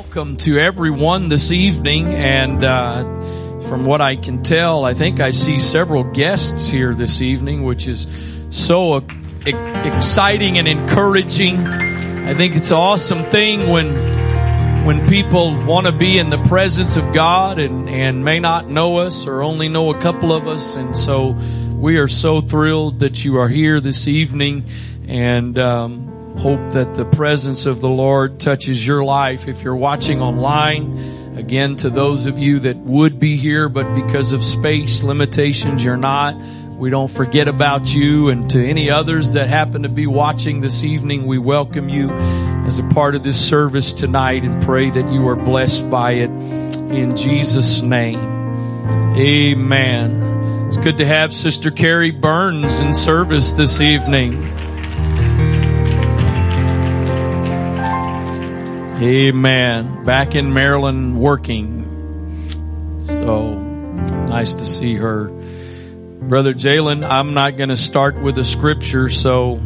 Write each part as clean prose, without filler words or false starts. welcome to everyone this evening, and from what I can tell, I think I see several guests here this evening, which is so exciting and encouraging. I think it's an awesome thing when people want to be in the presence of God and may not know us or only know a couple of us, and so we are so thrilled that you are here this evening, and hope that the presence of the Lord touches your life. If you're watching online, again, to those of you that would be here, but because of space limitations, you're not, we don't forget about you. And to any others that happen to be watching this evening, we welcome you as a part of this service tonight and pray that you are blessed by it in Jesus' name. Amen. It's good to have Sister Carrie Burns in service this evening. Amen. Back in Maryland working. So nice to see her. Brother Jalen, I'm not going to start with a scripture, so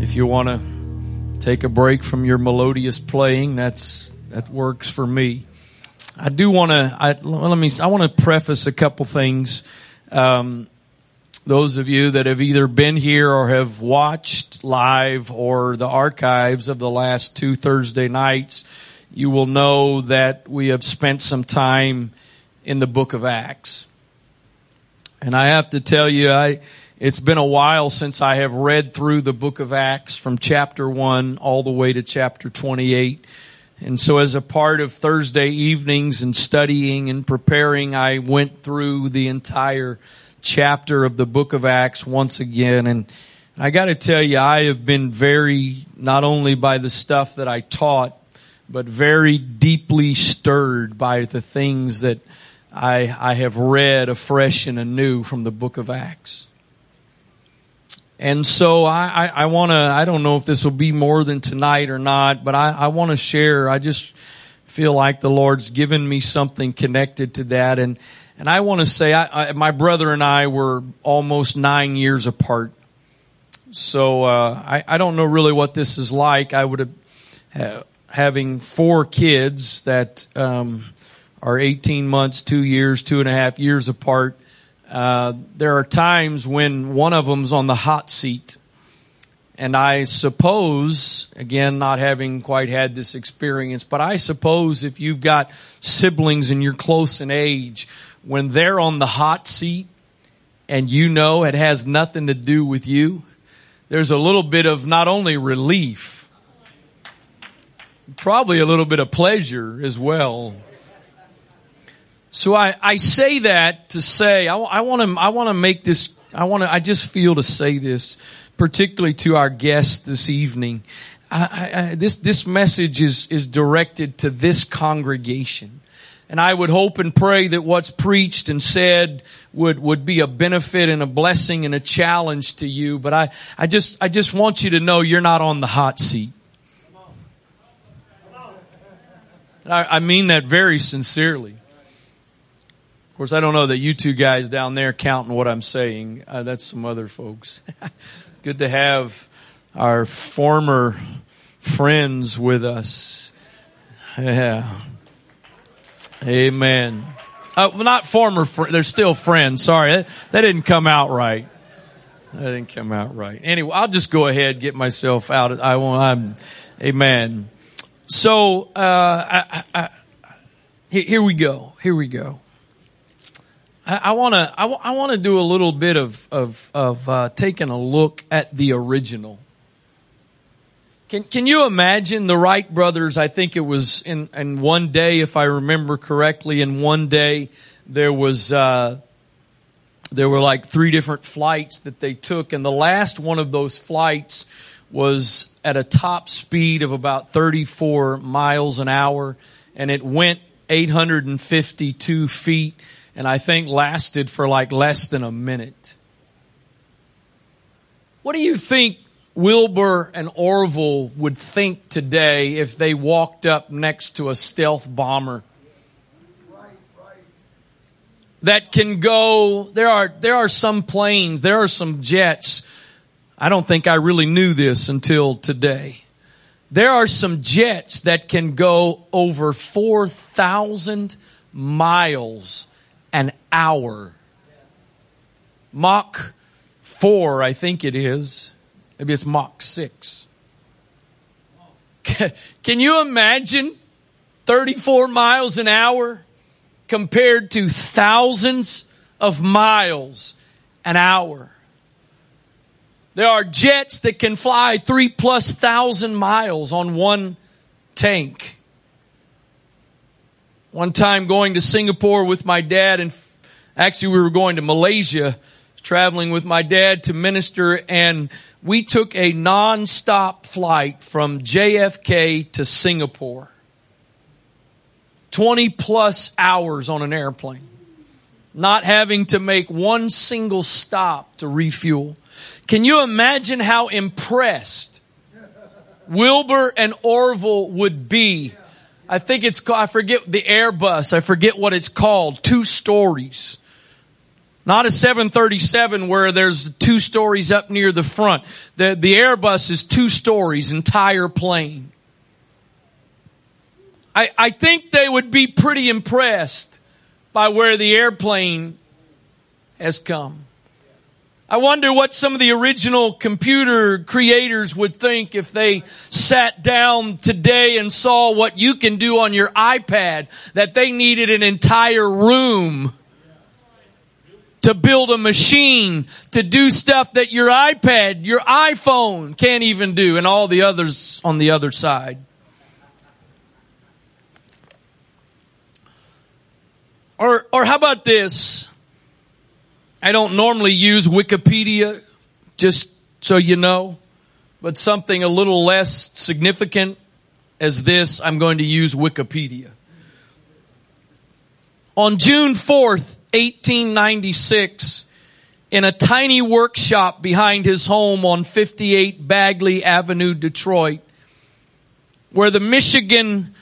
if you want to take a break from your melodious playing, that works for me. I do want to, I want to preface a couple things. Those of you that have either been here or have watched live or the archives of the last two Thursday nights, you will know that we have spent some time in the book of Acts. And I have to tell you, it's been a while since I have read through the book of Acts from chapter 1 all the way to chapter 28. And so as a part of Thursday evenings and studying and preparing, I went through the entire chapter of the book of Acts once again, and I got to tell you, I have been very, not only by the stuff that I taught, but very deeply stirred by the things that I have read afresh and anew from the book of Acts. And so I want to, I don't know if this will be more than tonight or not, but I want to share. I just feel like the Lord's given me something connected to that. And I want to say, my brother and I were almost 9 years apart. So I don't know really what this is like. I would have, having four kids that are 18 months, 2 years, 2.5 years apart. There are times when one of them's on the hot seat. And I suppose, again, not having quite had this experience, but I suppose if you've got siblings and you're close in age, when they're on the hot seat and you know it has nothing to do with you, there's a little bit of not only relief, probably a little bit of pleasure as well. So I say that to say, I want to make this, I just feel to say this, particularly to our guests this evening. This message is directed to this congregation. And I would hope and pray that what's preached and said would be a benefit and a blessing and a challenge to you. But I just want you to know you're not on the hot seat. I mean that very sincerely. Of course, I don't know that you two guys down there counting what I'm saying. That's some other folks. Good to have our former friends with us. Yeah. Amen. Well, not former friends. They're still friends. Sorry. That didn't come out right. Anyway, I'll just go ahead and get myself out. Amen. So, here we go. I want to do a little bit of taking a look at the original. Can you imagine the Wright brothers? I think it was in one day, if I remember correctly, in one day there were like three different flights that they took, and the last one of those flights was at a top speed of about 34 miles an hour, and it went 852 feet, and I think lasted for like less than a minute. What do you think Wilbur and Orville would think today if they walked up next to a stealth bomber that can go? There are some planes, there are some jets. I don't think I really knew this until today. There are some jets that can go over 4,000 miles an hour. Mach 4, I think it is. Maybe it's Mach 6. Can you imagine 34 miles an hour compared to thousands of miles an hour? There are jets that can fly 3,000+ miles on one tank. One time going to Singapore with my dad, and actually we were going to Malaysia, traveling with my dad to minister, and we took a nonstop flight from JFK to Singapore. 20+ hours on an airplane, not having to make one single stop to refuel. Can you imagine how impressed Wilbur and Orville would be? I think it's called, I forget the Airbus, I forget what it's called, 2 stories. Not a 737 where there's 2 stories up near the front. The Airbus is 2 stories, entire plane. I think they would be pretty impressed by where the airplane has come. I wonder what some of the original computer creators would think if they sat down today and saw what you can do on your iPad, that they needed an entire room to build a machine to do stuff that your iPad, your iPhone can't even do, and all the others on the other side. Or how about this? I don't normally use Wikipedia, just so you know, but something a little less significant as this, I'm going to use Wikipedia. On June 4th, 1896, in a tiny workshop behind his home on 58 Bagley Avenue, Detroit, where the Michigan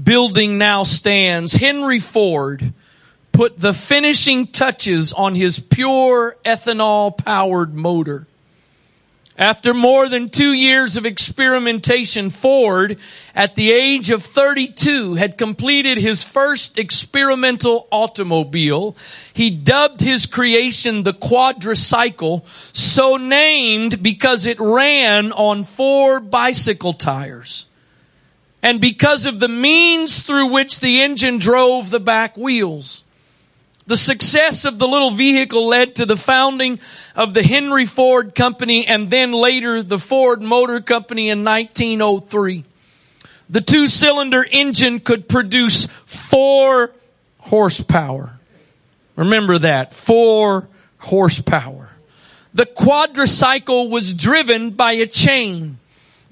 building now stands, Henry Ford put the finishing touches on his pure ethanol-powered motor. After more than 2 years of experimentation, Ford, at the age of 32, had completed his first experimental automobile. He dubbed his creation the quadricycle, so named because it ran on 4 bicycle tires, and because of the means through which the engine drove the back wheels. The success of the little vehicle led to the founding of the Henry Ford Company and then later the Ford Motor Company in 1903. The 2-cylinder engine could produce 4 horsepower. Remember that, 4 horsepower. The quadricycle was driven by a chain.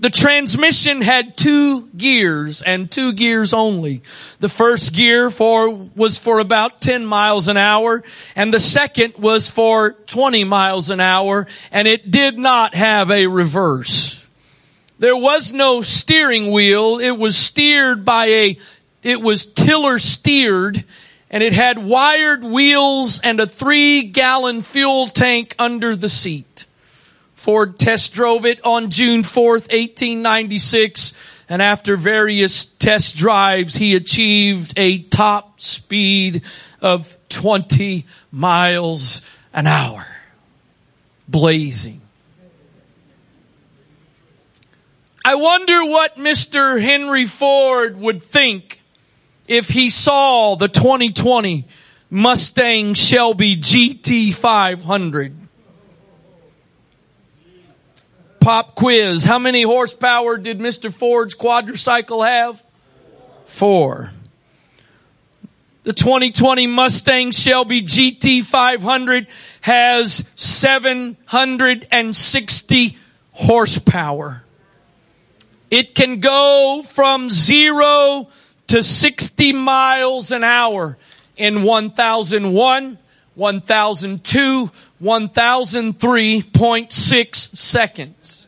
The transmission had 2 gears and 2 gears only. The first gear was for about 10 miles an hour, and the second was for 20 miles an hour, and it did not have a reverse. There was no steering wheel. It was steered by it was tiller steered, and it had wired wheels and a 3-gallon fuel tank under the seat. Ford test drove it on June 4th, 1896, and after various test drives, he achieved a top speed of 20 miles an hour. Blazing. I wonder what Mr. Henry Ford would think if he saw the 2020 Mustang Shelby GT500. Pop quiz. How many horsepower did Mr. Ford's quadricycle have? 4. The 2020 Mustang Shelby GT500 has 760 horsepower. It can go from 0 to 60 miles an hour in 1,001, 1,002, 1,003.6 seconds.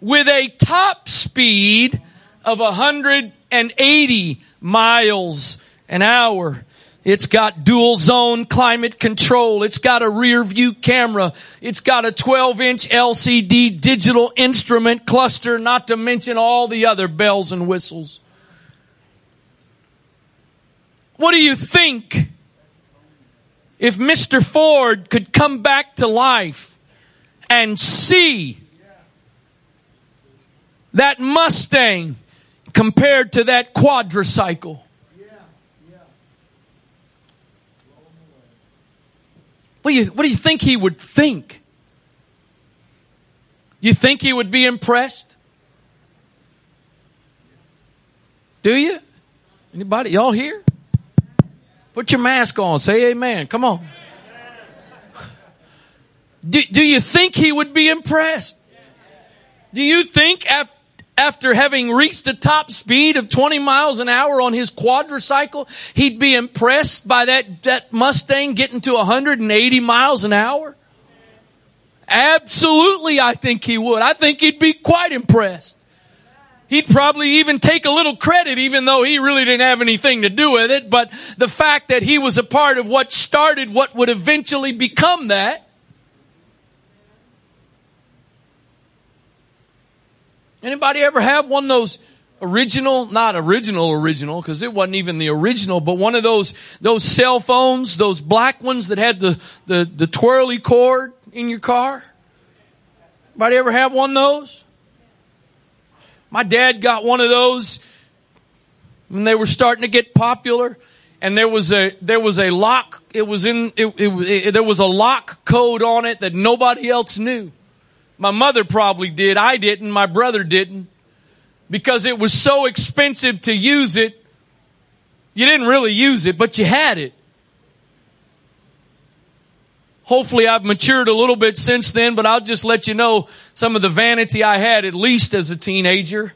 With a top speed of 180 miles an hour, It's got dual zone climate control. It's got a rear view camera. It's got a 12-inch LCD digital instrument cluster, not to mention all the other bells and whistles. What do you think if Mr. Ford could come back to life and see that Mustang compared to that quadricycle? What do you think he would think? You think he would be impressed? Do you? Anybody? Y'all here? Put your mask on. Say amen. Come on. Do you think he would be impressed? Do you think after having reached a top speed of 20 miles an hour on his quadricycle, he'd be impressed by that Mustang getting to 180 miles an hour? Absolutely, I think he would. I think he'd be quite impressed. He'd probably even take a little credit, even though he really didn't have anything to do with it. But the fact that he was a part of what started what would eventually become that. Anybody ever have one of those not original, because it wasn't even the original, but one of those cell phones, those black ones that had the twirly cord in your car? Anybody ever have one of those? My dad got one of those when they were starting to get popular, and there was a lock. There was a lock code on it that nobody else knew. My mother probably did. I didn't. My brother didn't. Because it was so expensive to use it. You didn't really use it, but you had it. Hopefully I've matured a little bit since then, but I'll just let you know some of the vanity I had, at least as a teenager.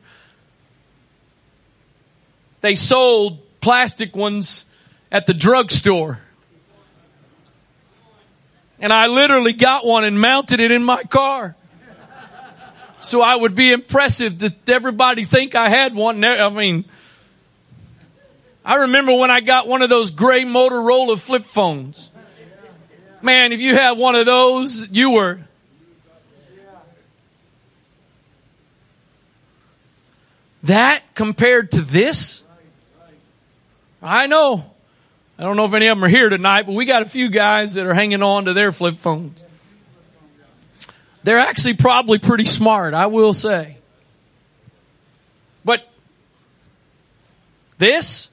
They sold plastic ones at the drugstore. And I literally got one and mounted it in my car. So I would be impressive that everybody think I had one. I remember when I got one of those gray Motorola flip phones. Man, if you had one of those, you were. That compared to this? I know. I don't know if any of them are here tonight, but we got a few guys that are hanging on to their flip phones. They're actually probably pretty smart, I will say. But this,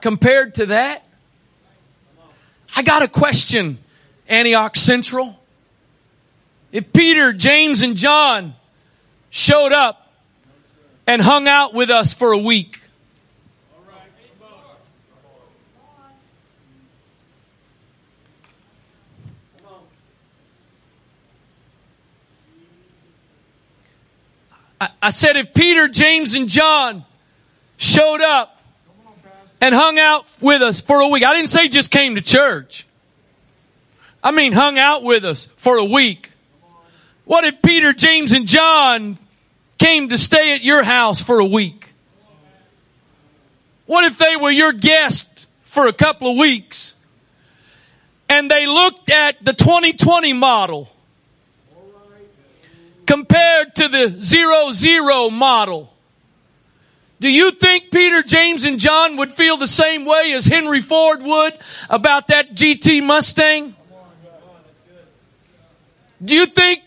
compared to that, I got a question, Antioch Central. If Peter, James, and John showed up and hung out with us for a week, I said if Peter, James, and John showed up and hung out with us for a week. I didn't say just came to church. I mean hung out with us for a week. What if Peter, James, and John came to stay at your house for a week? What if they were your guest for a couple of weeks and they looked at the 2020 model compared to the 0-0 model? Do you think Peter, James, and John would feel the same way as Henry Ford would about that GT Mustang? Do you think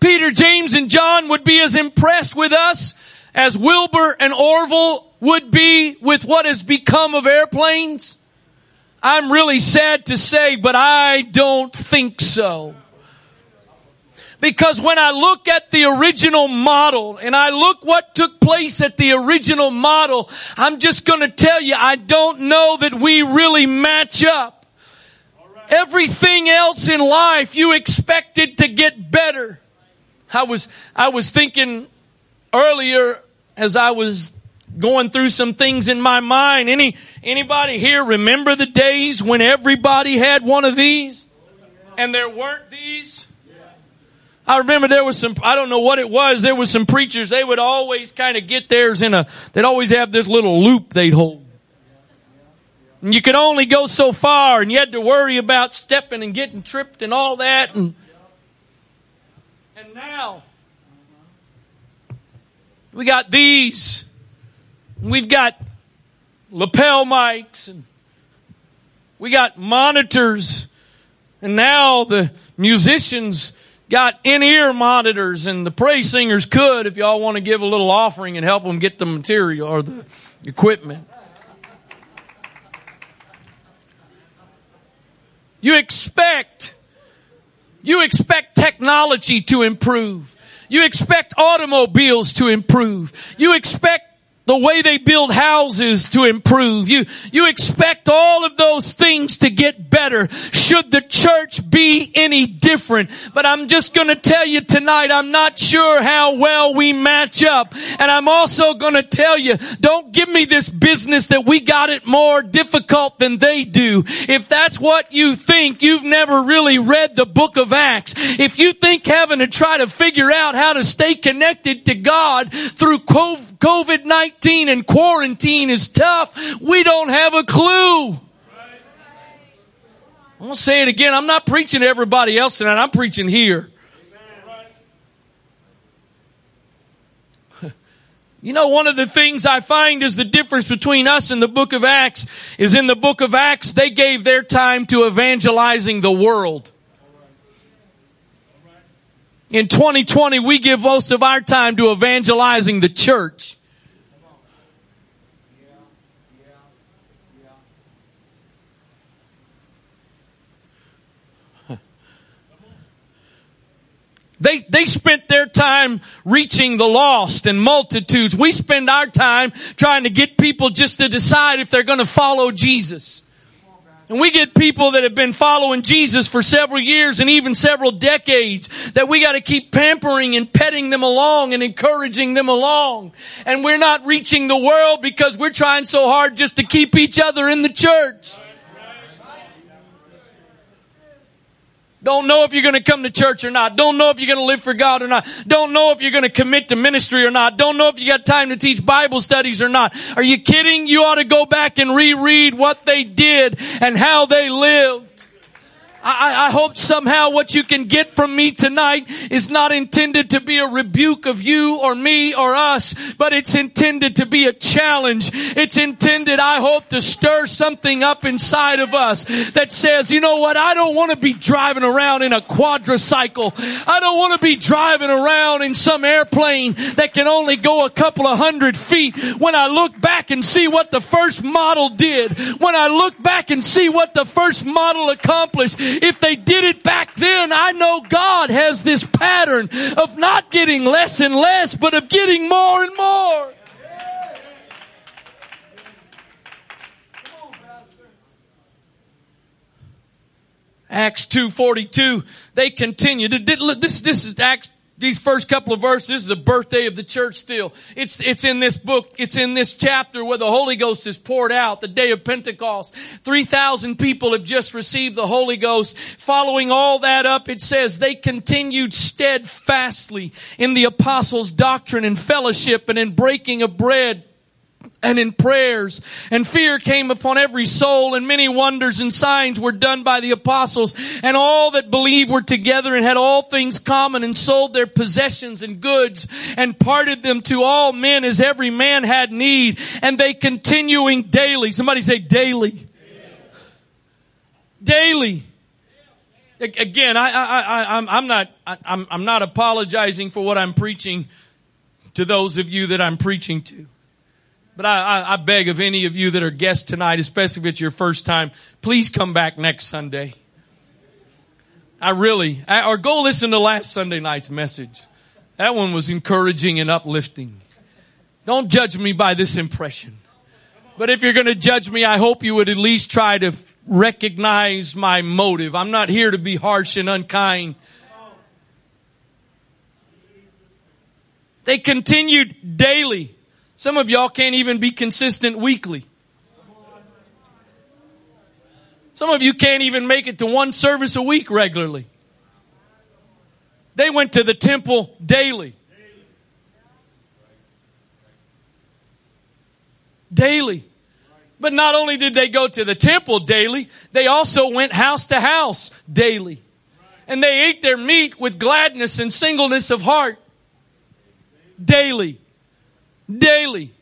Peter, James, and John would be as impressed with us as Wilbur and Orville would be with what has become of airplanes? I'm really sad to say, but I don't think so. Because when I look at the original model and I look what took place at the original model, I'm just going to tell you, I don't know that we really match up. Right. Everything else in life, you expect it to get better. I was thinking earlier as I was going through some things in my mind. Anybody here remember the days when everybody had one of these and there weren't these? I remember there was some, I don't know what it was, there was some preachers, they would always kind of get theirs they'd always have this little loop they'd hold. And you could only go so far, and you had to worry about stepping and getting tripped and all that. And now, we got these. We've got lapel mics, and we got monitors. And now the musicians got in-ear monitors, and the praise singers could, if y'all want to give a little offering and help them get the material or the equipment. You expect technology to improve. You expect automobiles to improve. You expect the way they build houses to improve. You expect all of those things to get better. Should the church be any different? But I'm just going to tell you tonight, I'm not sure how well we match up. And I'm also going to tell you, don't give me this business that we got it more difficult than they do. If that's what you think, you've never really read the book of Acts. If you think having to try to figure out how to stay connected to God through COVID-19 and quarantine is tough, we don't have a clue. I'm going to say it again. I'm not preaching to everybody else tonight. I'm preaching here. You know, one of the things I find is the difference between us and the book of Acts is in the book of Acts, they gave their time to evangelizing the world. In 2020, we give most of our time to evangelizing the church. They spent their time reaching the lost and multitudes. We spend our time trying to get people just to decide if they're going to follow Jesus. And we get people that have been following Jesus for several years and even several decades that we got to keep pampering and petting them along and encouraging them along. And we're not reaching the world because we're trying so hard just to keep each other in the church. Don't know if you're going to come to church or not. Don't know if you're going to live for God or not. Don't know if you're going to commit to ministry or not. Don't know if you got time to teach Bible studies or not. Are you kidding? You ought to go back and reread what they did and how they lived. I hope somehow what you can get from me tonight is not intended to be a rebuke of you or me or us, but it's intended to be a challenge. It's intended, I hope, to stir something up inside of us that says, you know what, I don't want to be driving around in a quadricycle. I don't want to be driving around in some airplane that can only go a couple of hundred feet. When I look back and see what the first model did, when I look back and see what the first model accomplished, if they did it back then, I know God has this pattern of not getting less and less, but of getting more and more. Yeah. Come on, Pastor. Acts 2:42. They continue. This is Acts. These first couple of verses, the birthday of the church still. It's in this book, it's in this chapter where the Holy Ghost is poured out, the day of Pentecost. 3,000 people have just received the Holy Ghost. Following all that up, it says, they continued steadfastly in the apostles' doctrine and fellowship and in breaking of bread and in prayers. And fear came upon every soul, and many wonders and signs were done by the apostles. And all that believed were together and had all things common, and sold their possessions and goods, and parted them to all men as every man had need. And they continuing daily. Somebody say daily. Daily. Again, I'm not apologizing for what I'm preaching to those of you that I'm preaching to. But I beg of any of you that are guests tonight, especially if it's your first time, please come back next Sunday. Or go listen to last Sunday night's message. That one was encouraging and uplifting. Don't judge me by this impression. But if you're going to judge me, I hope you would at least try to recognize my motive. I'm not here to be harsh and unkind. They continued daily. Some of y'all can't even be consistent weekly. Some of you can't even make it to one service a week regularly. They went to the temple daily. Daily. But not only did they go to the temple daily, they also went house to house daily. And they ate their meat with gladness and singleness of heart. Daily. Daily.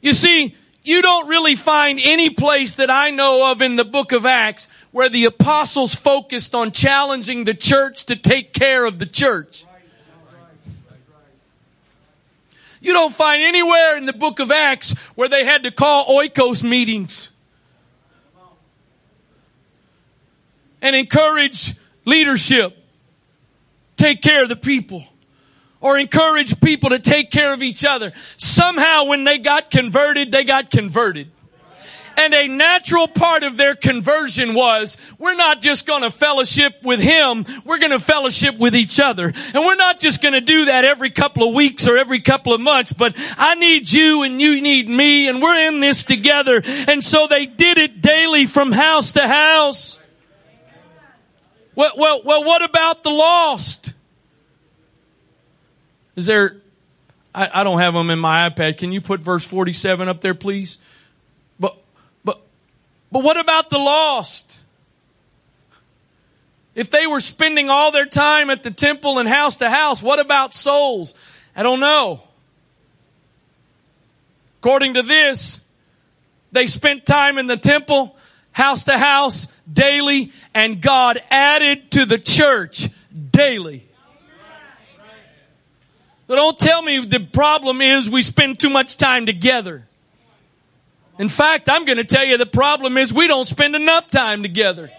You see, you don't really find any place that I know of in the book of Acts where the apostles focused on challenging the church to take care of the church. You don't find anywhere in the book of Acts where they had to call oikos meetings and encourage leadership, take care of the people, or encourage people to take care of each other. Somehow when they got converted, they got converted. And a natural part of their conversion was, we're not just going to fellowship with him, we're going to fellowship with each other. And we're not just going to do that every couple of weeks or every couple of months, but I need you and you need me and we're in this together. And so they did it daily from house to house. Well, what about the lost? Is there, I don't have them in my iPad. Can you put verse 47 up there, please? But what about the lost? If they were spending all their time at the temple and house to house, what about souls? I don't know. According to this, they spent time in the temple, house to house, daily, and God added to the church daily. So don't tell me the problem is we spend too much time together. In fact, I'm going to tell you the problem is we don't spend enough time together.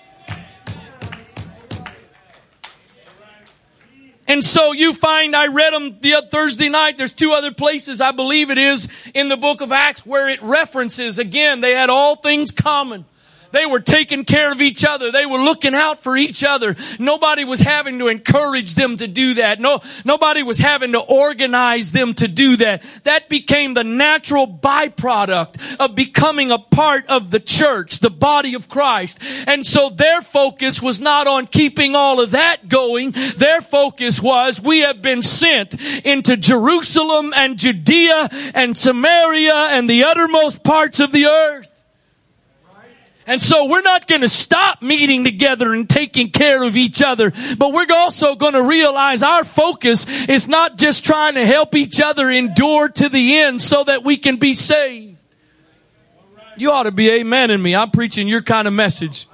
And so you find, I read them the other Thursday night, there's two other places, I believe it is, in the book of Acts where it references, again, they had all things common. They were taking care of each other. They were looking out for each other. Nobody was having to encourage them to do that. Nobody was having to organize them to do that. That became the natural byproduct of becoming a part of the church, the body of Christ. And so their focus was not on keeping all of that going. Their focus was, we have been sent into Jerusalem and Judea and Samaria and the uttermost parts of the earth. And so we're not going to stop meeting together and taking care of each other, but we're also going to realize our focus is not just trying to help each other endure to the end so that we can be saved. You ought to be amen in me. I'm preaching your kind of message.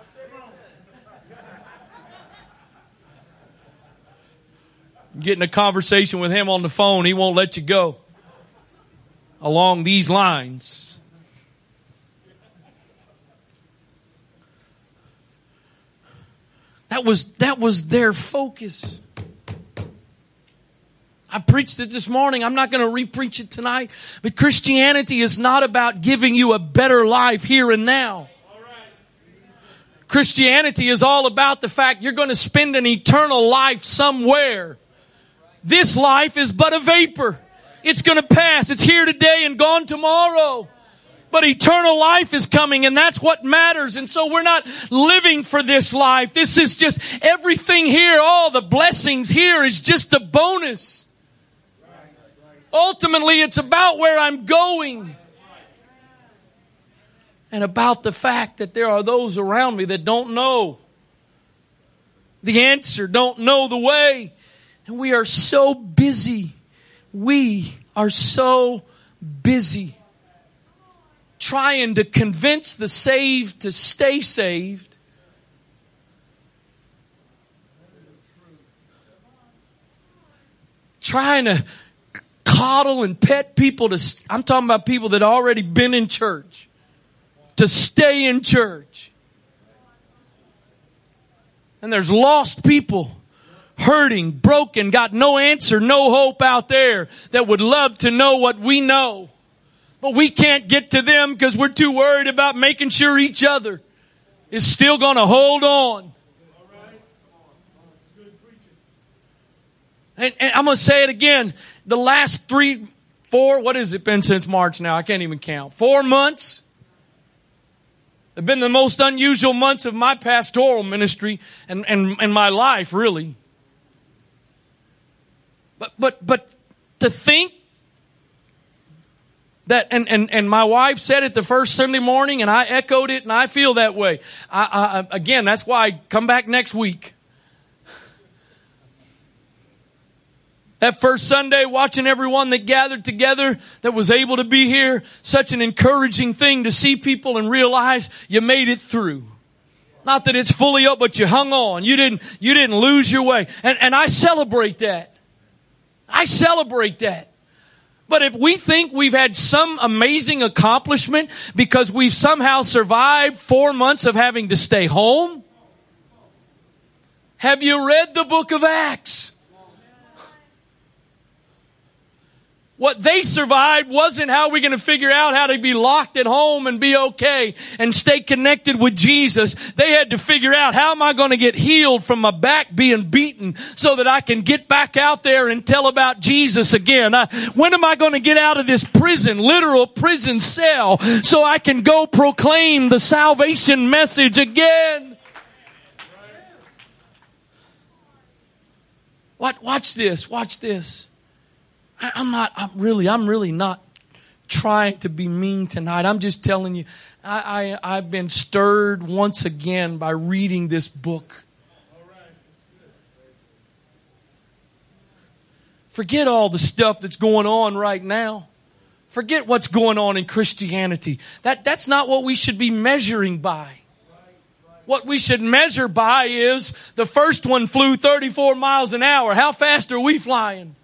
Getting a conversation with him on the phone, he won't let you go along these lines. That was their focus. I preached it this morning. I'm not going to re-preach it tonight. But Christianity is not about giving you a better life here and now. Christianity is all about the fact you're going to spend an eternal life somewhere. This life is but a vapor. It's going to pass. It's here today and gone tomorrow. But eternal life is coming, and that's what matters. And so we're not living for this life. This is just everything here. All the blessings here is just a bonus. Ultimately, it's about where I'm going. And about the fact that there are those around me that don't know the answer, don't know the way. And we are so busy. We are so busy trying to convince the saved to stay saved. Trying to coddle and pet people to, I'm talking about people that already been in church, to stay in church. And there's lost people, hurting, broken, got no answer, no hope out there that would love to know what we know. But we can't get to them because we're too worried about making sure each other is still going to hold on. And I'm going to say it again. The last what has it been since March now? I can't even count. 4 months. They've been the most unusual months of my pastoral ministry and my life, really. But to think that, and my wife said it the first Sunday morning, and I echoed it, and I feel that way. Again, that's why I come back next week. That first Sunday, watching everyone that gathered together that was able to be here, such an encouraging thing to see people and realize you made it through. Not that it's fully up, but you hung on. You didn't lose your way. And I celebrate that. I celebrate that. But if we think we've had some amazing accomplishment because we've somehow survived 4 months of having to stay home, have you read the book of Acts? What they survived wasn't how we're going to figure out how to be locked at home and be okay and stay connected with Jesus. They had to figure out, how am I going to get healed from my back being beaten so that I can get back out there and tell about Jesus again? When am I going to get out of this prison, literal prison cell, so I can go proclaim the salvation message again? Watch this. I'm really not trying to be mean tonight. I'm just telling you, I've been stirred once again by reading this book. Forget all the stuff that's going on right now. Forget what's going on in Christianity. That's not what we should be measuring by. What we should measure by is the first one flew 34 miles an hour. How fast are we flying?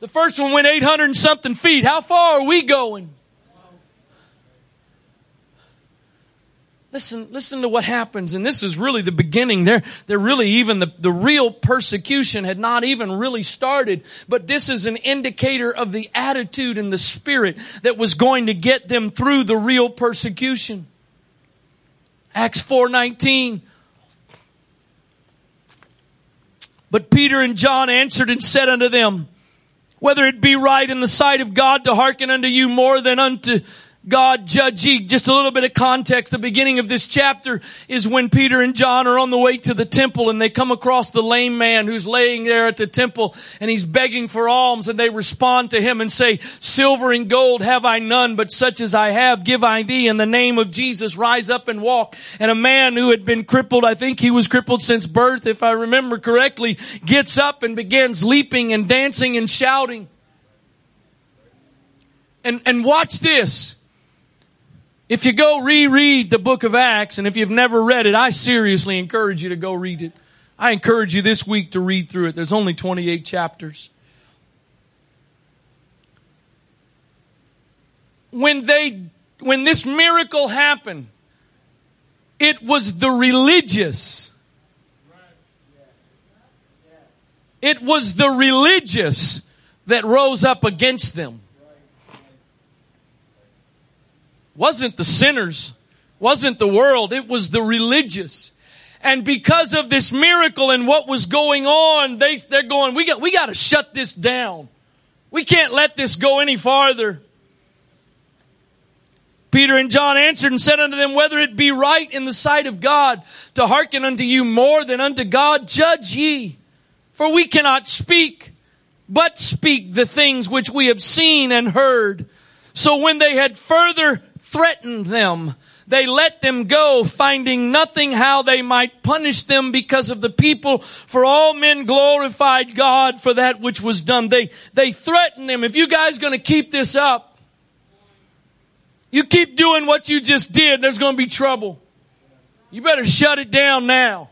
The first one went 800 and something feet. How far are we going? Listen to what happens. And this is really the beginning. They're really even the real persecution had not even really started. But this is an indicator of the attitude and the spirit that was going to get them through the real persecution. Acts 4:19. But Peter and John answered and said unto them, whether it be right in the sight of God to hearken unto you more than unto God, judge ye. Just a little bit of context. The beginning of this chapter is when Peter and John are on the way to the temple and they come across the lame man who's laying there at the temple and he's begging for alms, and they respond to him and say, silver and gold have I none, but such as I have give I thee. In the name of Jesus, rise up and walk. And a man who had been crippled, I think he was crippled since birth, if I remember correctly, gets up and begins leaping and dancing and shouting. And watch this. If you go reread the book of Acts, and if you've never read it, I seriously encourage you to go read it. I encourage you this week to read through it. There's only 28 chapters. When this miracle happened, it was the religious. It was the religious that rose up against them. Wasn't the sinners, wasn't the world, it was the religious. And because of this miracle and what was going on, they're going, we got to shut this down. We can't let this go any farther. Peter and John answered and said unto them, whether it be right in the sight of God to hearken unto you more than unto God, judge ye. For we cannot speak, but speak the things which we have seen and heard. So when they had further threatened them, they let them go, finding nothing how they might punish them because of the people, for all men glorified God for that which was done. They threatened him. If you guys are going to keep this up, you keep doing what you just did, there's going to be trouble. You better shut it down now.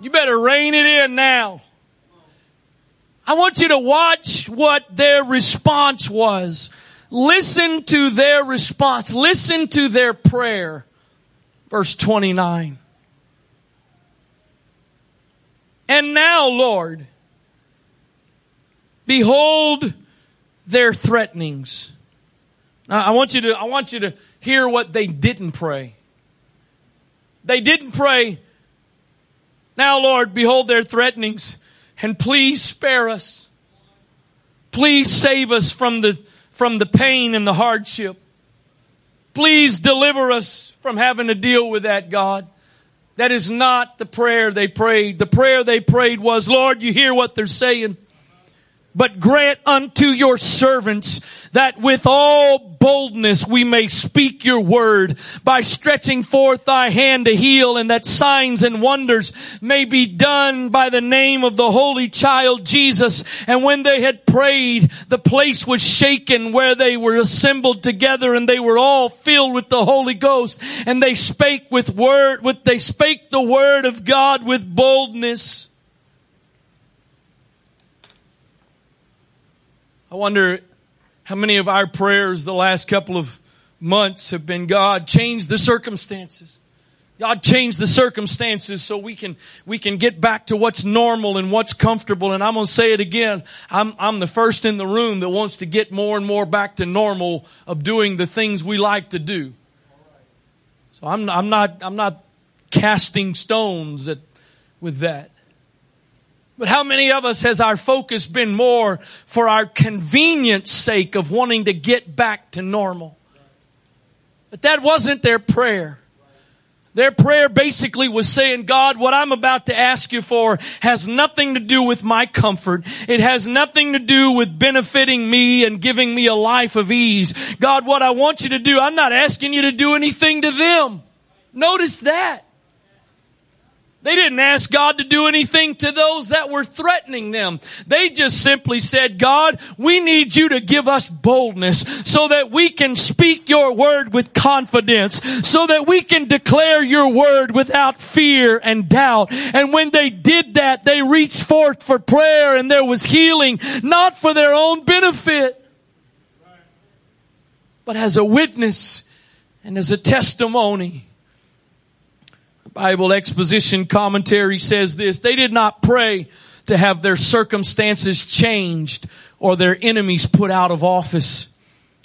You better rein it in now. I want you to watch what their response was. Listen to their response. Listen to their prayer. Verse 29. And now, Lord, behold their threatenings. Now, I want you to hear what they didn't pray. They didn't pray, now, Lord, behold their threatenings, and please spare us. Please save us from the pain and the hardship. Please deliver us from having to deal with that, God. That is not the prayer they prayed. The prayer they prayed was, Lord, you hear what they're saying. But grant unto your servants that with all boldness we may speak your word by stretching forth thy hand to heal, and that signs and wonders may be done by the name of the holy child Jesus. And when they had prayed, the place was shaken where they were assembled together, and they were all filled with the Holy Ghost, and they spake the word of God with boldness. I wonder how many of our prayers the last couple of months have been, God, change the circumstances. God, change the circumstances so we can get back to what's normal and what's comfortable. And I'm going to say it again. I'm the first in the room that wants to get more and more back to normal of doing the things we like to do. So I'm not casting stones with that. But how many of us has our focus been more for our convenience sake of wanting to get back to normal? But that wasn't their prayer. Their prayer basically was saying, God, what I'm about to ask you for has nothing to do with my comfort. It has nothing to do with benefiting me and giving me a life of ease. God, what I want you to do, I'm not asking you to do anything to them. Notice that. They didn't ask God to do anything to those that were threatening them. They just simply said, God, we need you to give us boldness so that we can speak your word with confidence, so that we can declare your word without fear and doubt. And when they did that, they reached forth for prayer, and there was healing, not for their own benefit, but as a witness and as a testimony. Bible exposition commentary says this: they did not pray to have their circumstances changed or their enemies put out of office.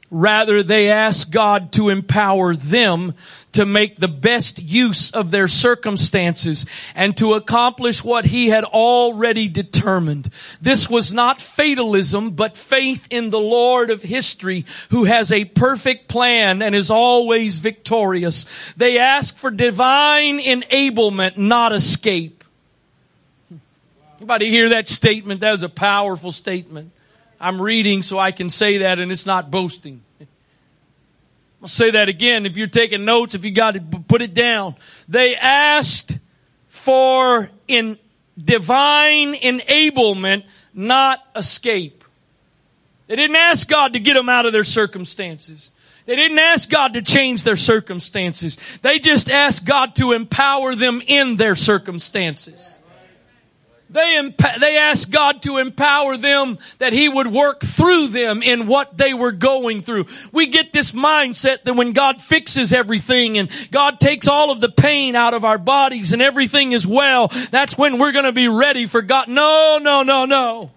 Rather, they asked God to empower them to make the best use of their circumstances and to accomplish what he had already determined. This was not fatalism, but faith in the Lord of history, who has a perfect plan and is always victorious. They asked for divine enablement, not escape. Anybody hear that statement? That was a powerful statement. I'm reading so I can say that, and it's not boasting. I'll say that again. If you're taking notes, if you got it, put it down. They asked for divine enablement, not escape. They didn't ask God to get them out of their circumstances. They didn't ask God to change their circumstances. They just asked God to empower them in their circumstances. They asked God to empower them, that he would work through them in what they were going through. We get this mindset that when God fixes everything and God takes all of the pain out of our bodies and everything is well, that's when we're going to be ready for God. No, no, no, no.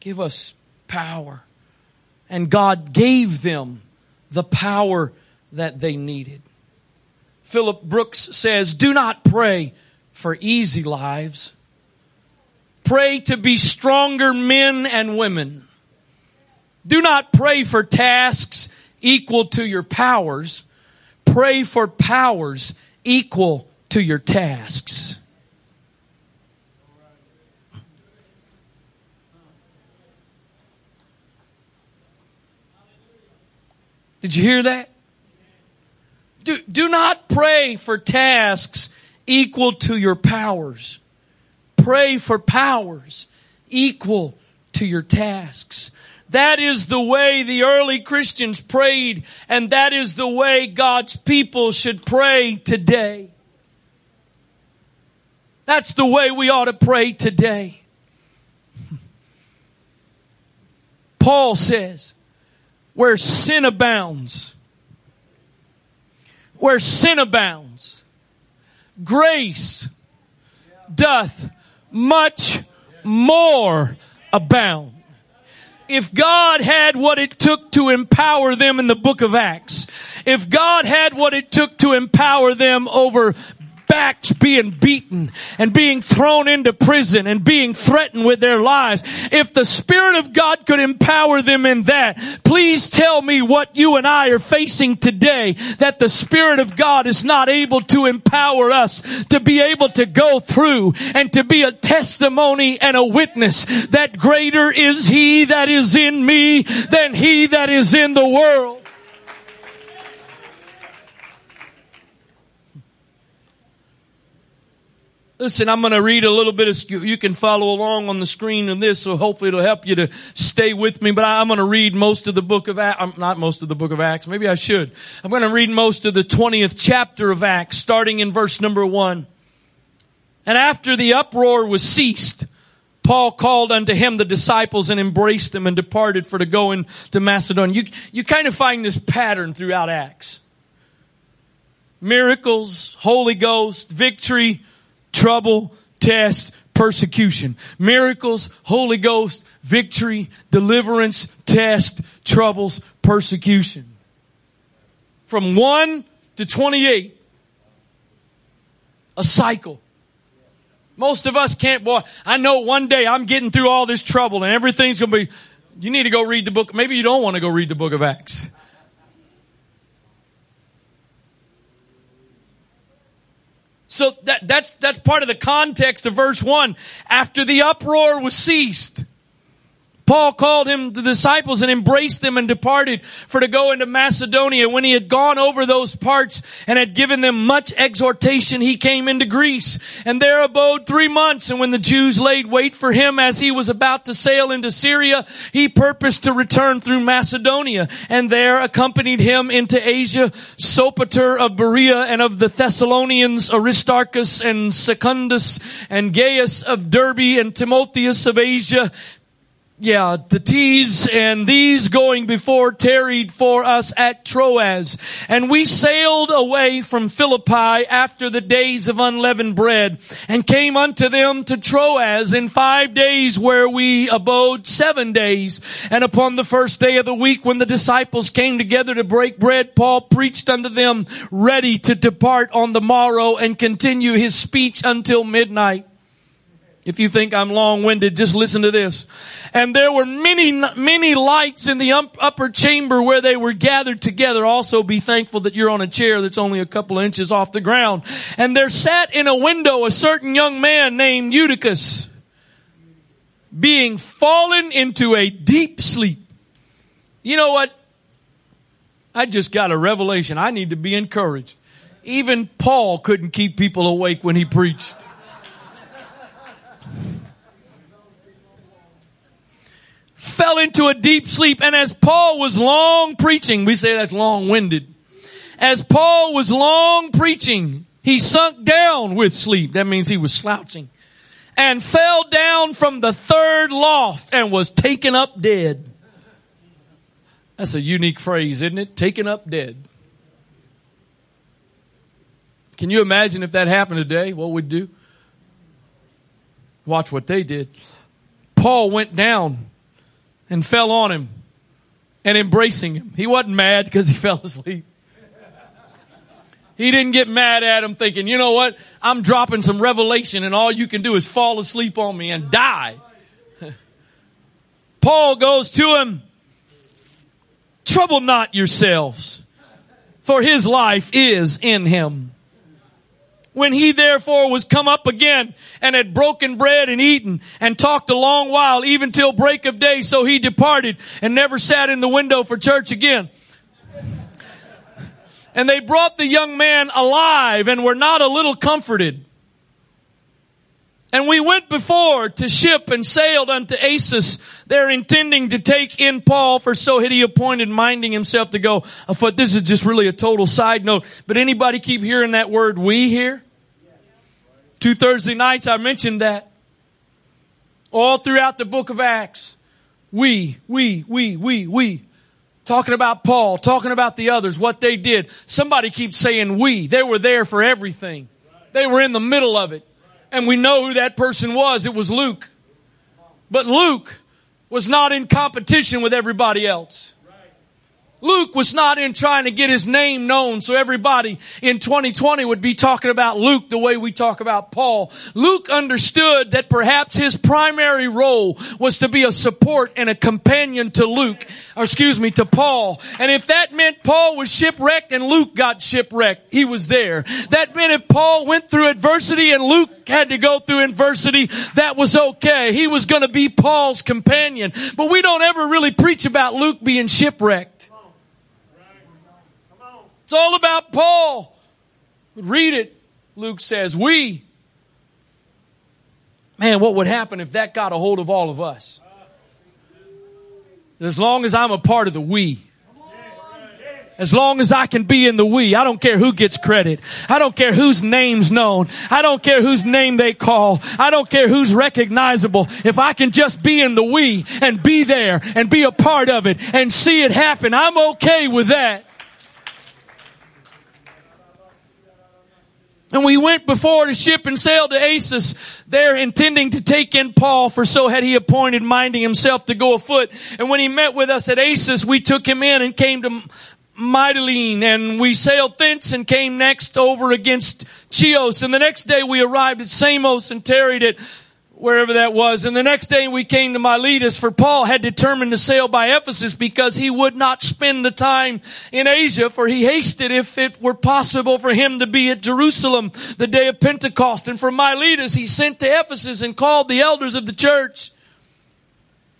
Give us power. And God gave them the power that they needed. Philip Brooks says, do not pray for easy lives. Pray to be stronger men and women. Do not pray for tasks equal to your powers. Pray for powers equal to your tasks. Did you hear that? Do not pray for tasks equal to your powers. Pray for powers equal to your tasks. That is the way the early Christians prayed, and that is the way God's people should pray today. That's the way we ought to pray today. Paul says, where sin abounds, grace doth much more abound. If God had what it took to empower them in the book of Acts, if God had what it took to empower them over backs being beaten and being thrown into prison and being threatened with their lives, if the Spirit of God could empower them in that, please tell me what you and I are facing today that the Spirit of God is not able to empower us to be able to go through and to be a testimony and a witness that greater is He that is in me than he that is in the world. Listen, I'm going to read a little bit of, you can follow along on the screen in this, so hopefully it'll help you to stay with me. But I'm going to read most of the book of Acts, not most of the book of Acts, maybe I should. I'm going to read most of the 20th chapter of Acts, starting in verse number 1. And after the uproar was ceased, Paul called unto him the disciples and embraced them and departed for to go into Macedonia. You kind of find this pattern throughout Acts. Miracles, Holy Ghost, victory, trouble, test, persecution. Miracles, Holy Ghost, victory, deliverance, test, troubles, persecution. From 1 to 28, a cycle. Most of us can't, boy, I know one day I'm getting through all this trouble and everything's going to be, you need to go read the book. Maybe you don't want to go read the book of Acts. So that's part of the context of verse 1. After the uproar was ceased, Paul called him the disciples and embraced them and departed for to go into Macedonia. When he had gone over those parts and had given them much exhortation, he came into Greece and there abode 3 months. And when the Jews laid wait for him as he was about to sail into Syria, he purposed to return through Macedonia and there accompanied him into Asia, Sopater of Berea and of the Thessalonians, Aristarchus and Secundus and Gaius of Derbe and Timotheus of Asia. Yeah, the T's and these going before tarried for us at Troas. And we sailed away from Philippi after the days of unleavened bread and came unto them to Troas in 5 days, where we abode 7 days. And upon the first day of the week, when the disciples came together to break bread, Paul preached unto them, ready to depart on the morrow, and continue his speech until midnight. If you think I'm long-winded, just listen to this. And there were many lights in the upper chamber where they were gathered together. Also be thankful that you're on a chair that's only a couple of inches off the ground. And there sat in a window a certain young man named Eudicus, being fallen into a deep sleep. You know what? I just got a revelation. I need to be encouraged. Even Paul couldn't keep people awake when he preached. Fell into a deep sleep. And as Paul was long preaching, we say that's long-winded. As Paul was long preaching, he sunk down with sleep. That means he was slouching. And fell down from the third loft and was taken up dead. That's a unique phrase, isn't it? Taken up dead. Can you imagine if that happened today? What would do? Watch what they did. Paul went down and fell on him and embracing him. He wasn't mad because he fell asleep. He didn't get mad at him thinking, you know what? I'm dropping some revelation and all you can do is fall asleep on me and die. Paul goes to him. Trouble not yourselves, for his life is in him. When he therefore was come up again and had broken bread and eaten and talked a long while, even till break of day, so he departed and never sat in the window for church again. And they brought the young man alive and were not a little comforted. And we went before to ship and sailed unto Assos, there intending to take in Paul, for so had he appointed, minding himself to go afoot. This is just really a total side note. But anybody keep hearing that word "we" here? 2 Thursday nights I mentioned that. All throughout the book of Acts. We. Talking about Paul, talking about the others, what they did. Somebody keeps saying "we." They were there for everything. They were in the middle of it. And we know who that person was. It was Luke. But Luke was not in competition with everybody else. Luke was not in trying to get his name known so everybody in 2020 would be talking about Luke the way we talk about Paul. Luke understood that perhaps his primary role was to be a support and a companion to Paul. And if that meant Paul was shipwrecked and Luke got shipwrecked, he was there. That meant if Paul went through adversity and Luke had to go through adversity, that was okay. He was going to be Paul's companion. But we don't ever really preach about Luke being shipwrecked. It's all about Paul. Read it. Luke says, we. Man, what would happen if that got a hold of all of us? As long as I'm a part of the we. As long as I can be in the we, I don't care who gets credit. I don't care whose name's known. I don't care whose name they call. I don't care who's recognizable. If I can just be in the we and be there and be a part of it and see it happen, I'm okay with that. And we went before the ship and sailed to Assos, there intending to take in Paul, for so had he appointed, minding himself to go afoot. And when he met with us at Assos, we took him in and came to Mytilene, and we sailed thence and came next over against Chios. And the next day we arrived at Samos and tarried at wherever that was. And the next day we came to Miletus, for Paul had determined to sail by Ephesus because he would not spend the time in Asia, for he hasted if it were possible for him to be at Jerusalem the day of Pentecost. And from Miletus he sent to Ephesus and called the elders of the church.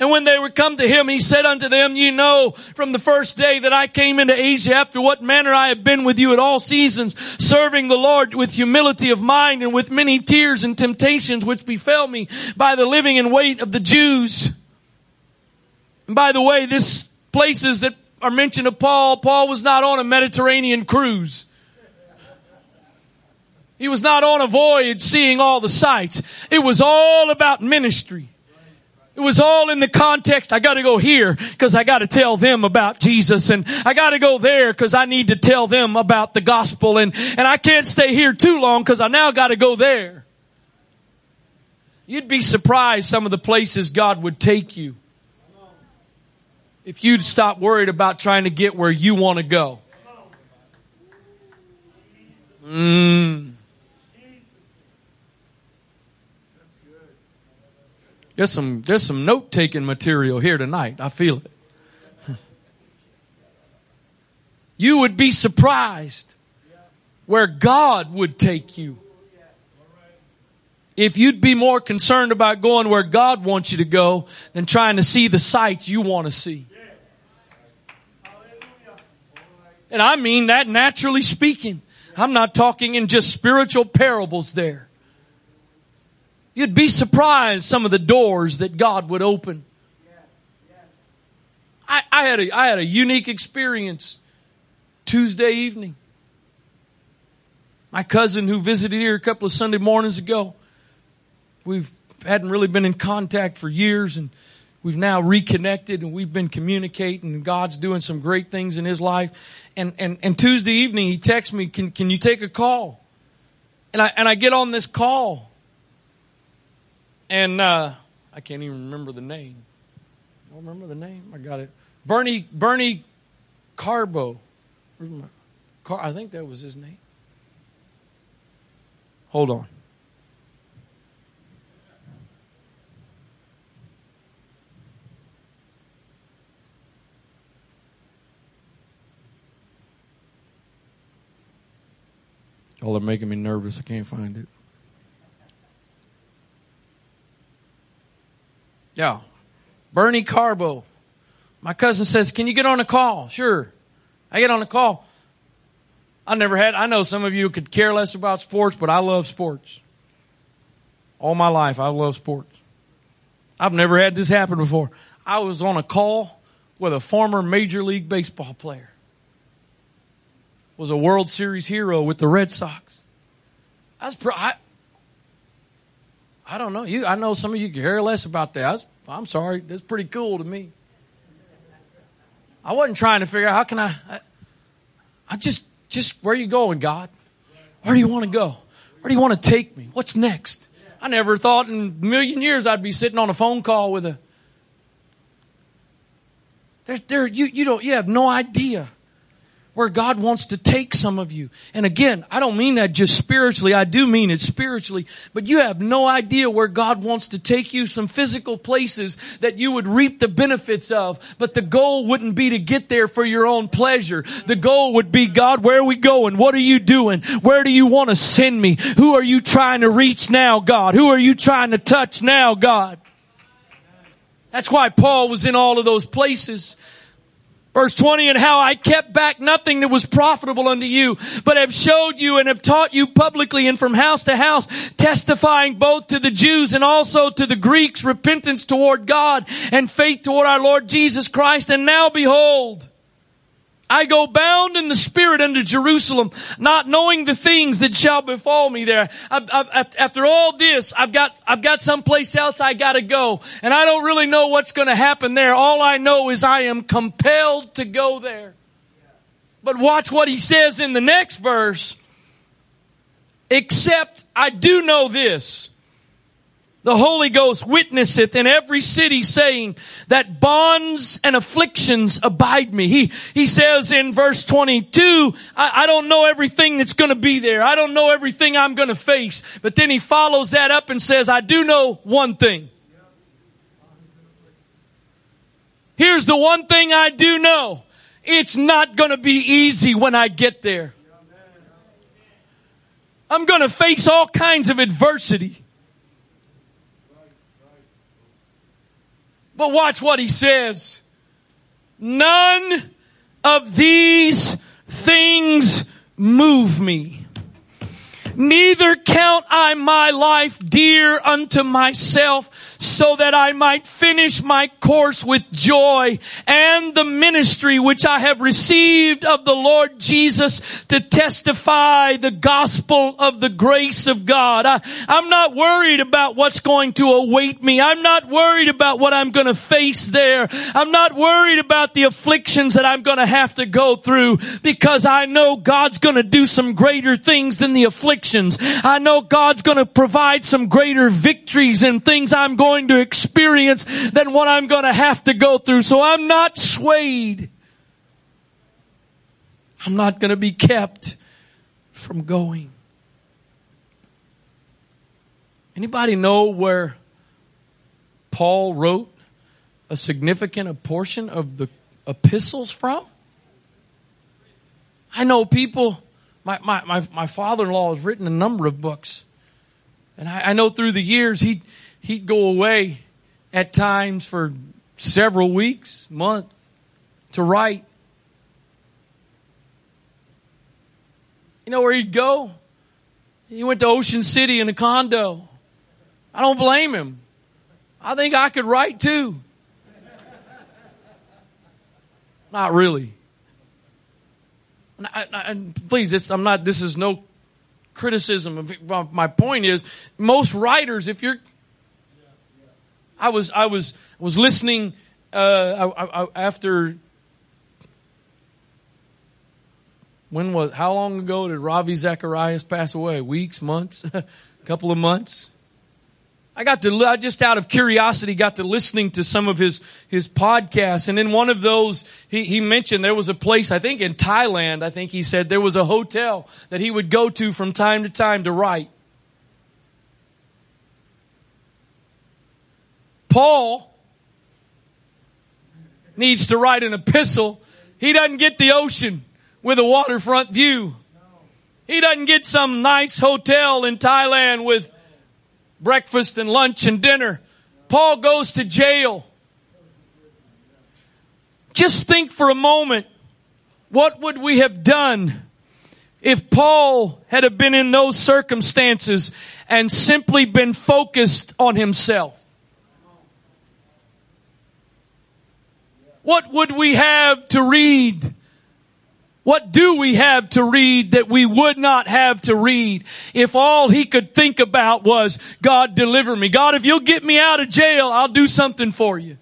And when they were come to him, he said unto them, ye know from the first day that I came into Asia after what manner I have been with you at all seasons, serving the Lord with humility of mind and with many tears and temptations which befell me by the living and weight of the Jews. And by the way, these places that are mentioned of Paul, Paul was not on a Mediterranean cruise. He was not on a voyage seeing all the sights. It was all about ministry. It was all in the context, I got to go here because I got to tell them about Jesus, and I got to go there because I need to tell them about the gospel, and I can't stay here too long because I now got to go there. You'd be surprised some of the places God would take you if you'd stop worried about trying to get where you want to go. There's some note-taking material here tonight. I feel it. You would be surprised where God would take you if you'd be more concerned about going where God wants you to go than trying to see the sights you want to see. And I mean that naturally speaking. I'm not talking in just spiritual parables there. You'd be surprised some of the doors that God would open. I had a unique experience Tuesday evening. My cousin who visited here a couple of Sunday mornings ago, we hadn't really been in contact for years, and we've now reconnected and we've been communicating, and God's doing some great things in his life. And Tuesday evening he texts me, can you take a call? And I get on this call. And I can't even remember the name. I don't remember the name. I got it. Bernie Carbo. I think that was his name. Hold on. Y'all are making me nervous. I can't find it. Yeah. Bernie Carbo. My cousin says, can you get on a call? Sure. I get on a call. I know some of you could care less about sports, but I love sports. All my life, I love sports. I've never had this happen before. I was on a call with a former Major League Baseball player. Was a World Series hero with the Red Sox. I don't know. I know some of you care less about that. I'm sorry. That's pretty cool to me. I wasn't trying to figure out how can I just where are you going, God? Where do you want to go? Where do you want to take me? What's next? I never thought in a million years I'd be sitting on a phone call with a You have no idea where God wants to take some of you. And again, I don't mean that just spiritually. I do mean it spiritually. But you have no idea where God wants to take you, some physical places that you would reap the benefits of. But the goal wouldn't be to get there for your own pleasure. The goal would be, God, where are we going? What are you doing? Where do you want to send me? Who are you trying to reach now, God? Who are you trying to touch now, God? That's why Paul was in all of those places. Verse 20, and how I kept back nothing that was profitable unto you, but have showed you and have taught you publicly and from house to house, testifying both to the Jews and also to the Greeks, repentance toward God and faith toward our Lord Jesus Christ. And now behold, I go bound in the Spirit unto Jerusalem, not knowing the things that shall befall me there. After all this, I've got someplace else I got to go, and I don't really know what's going to happen there. All I know is I am compelled to go there. But watch what he says in the next verse. Except I do know this. The Holy Ghost witnesseth in every city, saying that bonds and afflictions abide me. He says in verse 22, I don't know everything that's going to be there. I don't know everything I'm going to face. But then he follows that up and says, I do know one thing. Here's the one thing I do know. It's not going to be easy when I get there. I'm going to face all kinds of adversity. But watch what he says. None of these things move me. Neither count I my life dear unto myself, so that I might finish my course with joy and the ministry which I have received of the Lord Jesus to testify the gospel of the grace of God. I'm not worried about what's going to await me. I'm not worried about what I'm going to face there. I'm not worried about the afflictions that I'm going to have to go through, because I know God's going to do some greater things than the afflictions. I know God's going to provide some greater victories and things I'm going to experience than what I'm going to have to go through. So I'm not swayed. I'm not going to be kept from going. Anybody know where Paul wrote a significant portion of the epistles from? I know people... My father-in-law has written a number of books. And I know through the years he'd go away at times for several weeks, months, to write. You know where he'd go? He went to Ocean City in a condo. I don't blame him. I think I could write too. Not really. And please, this is no criticism of my point is most writers, if you're, I was listening, after, how long ago did Ravi Zacharias pass away? Weeks, months, a couple of months. I just out of curiosity got to listening to some of his podcasts. And in one of those, he mentioned there was a place, I think in Thailand, I think he said there was a hotel that he would go to from time to time to write. Paul needs to write an epistle. He doesn't get the ocean with a waterfront view. He doesn't get some nice hotel in Thailand with breakfast and lunch and dinner. Paul goes to jail. Just think for a moment, what would we have done if Paul had been in those circumstances and simply been focused on himself? What would we have to read? What do we have to read that we would not have to read if all he could think about was, God, deliver me. God, if you'll get me out of jail, I'll do something for you.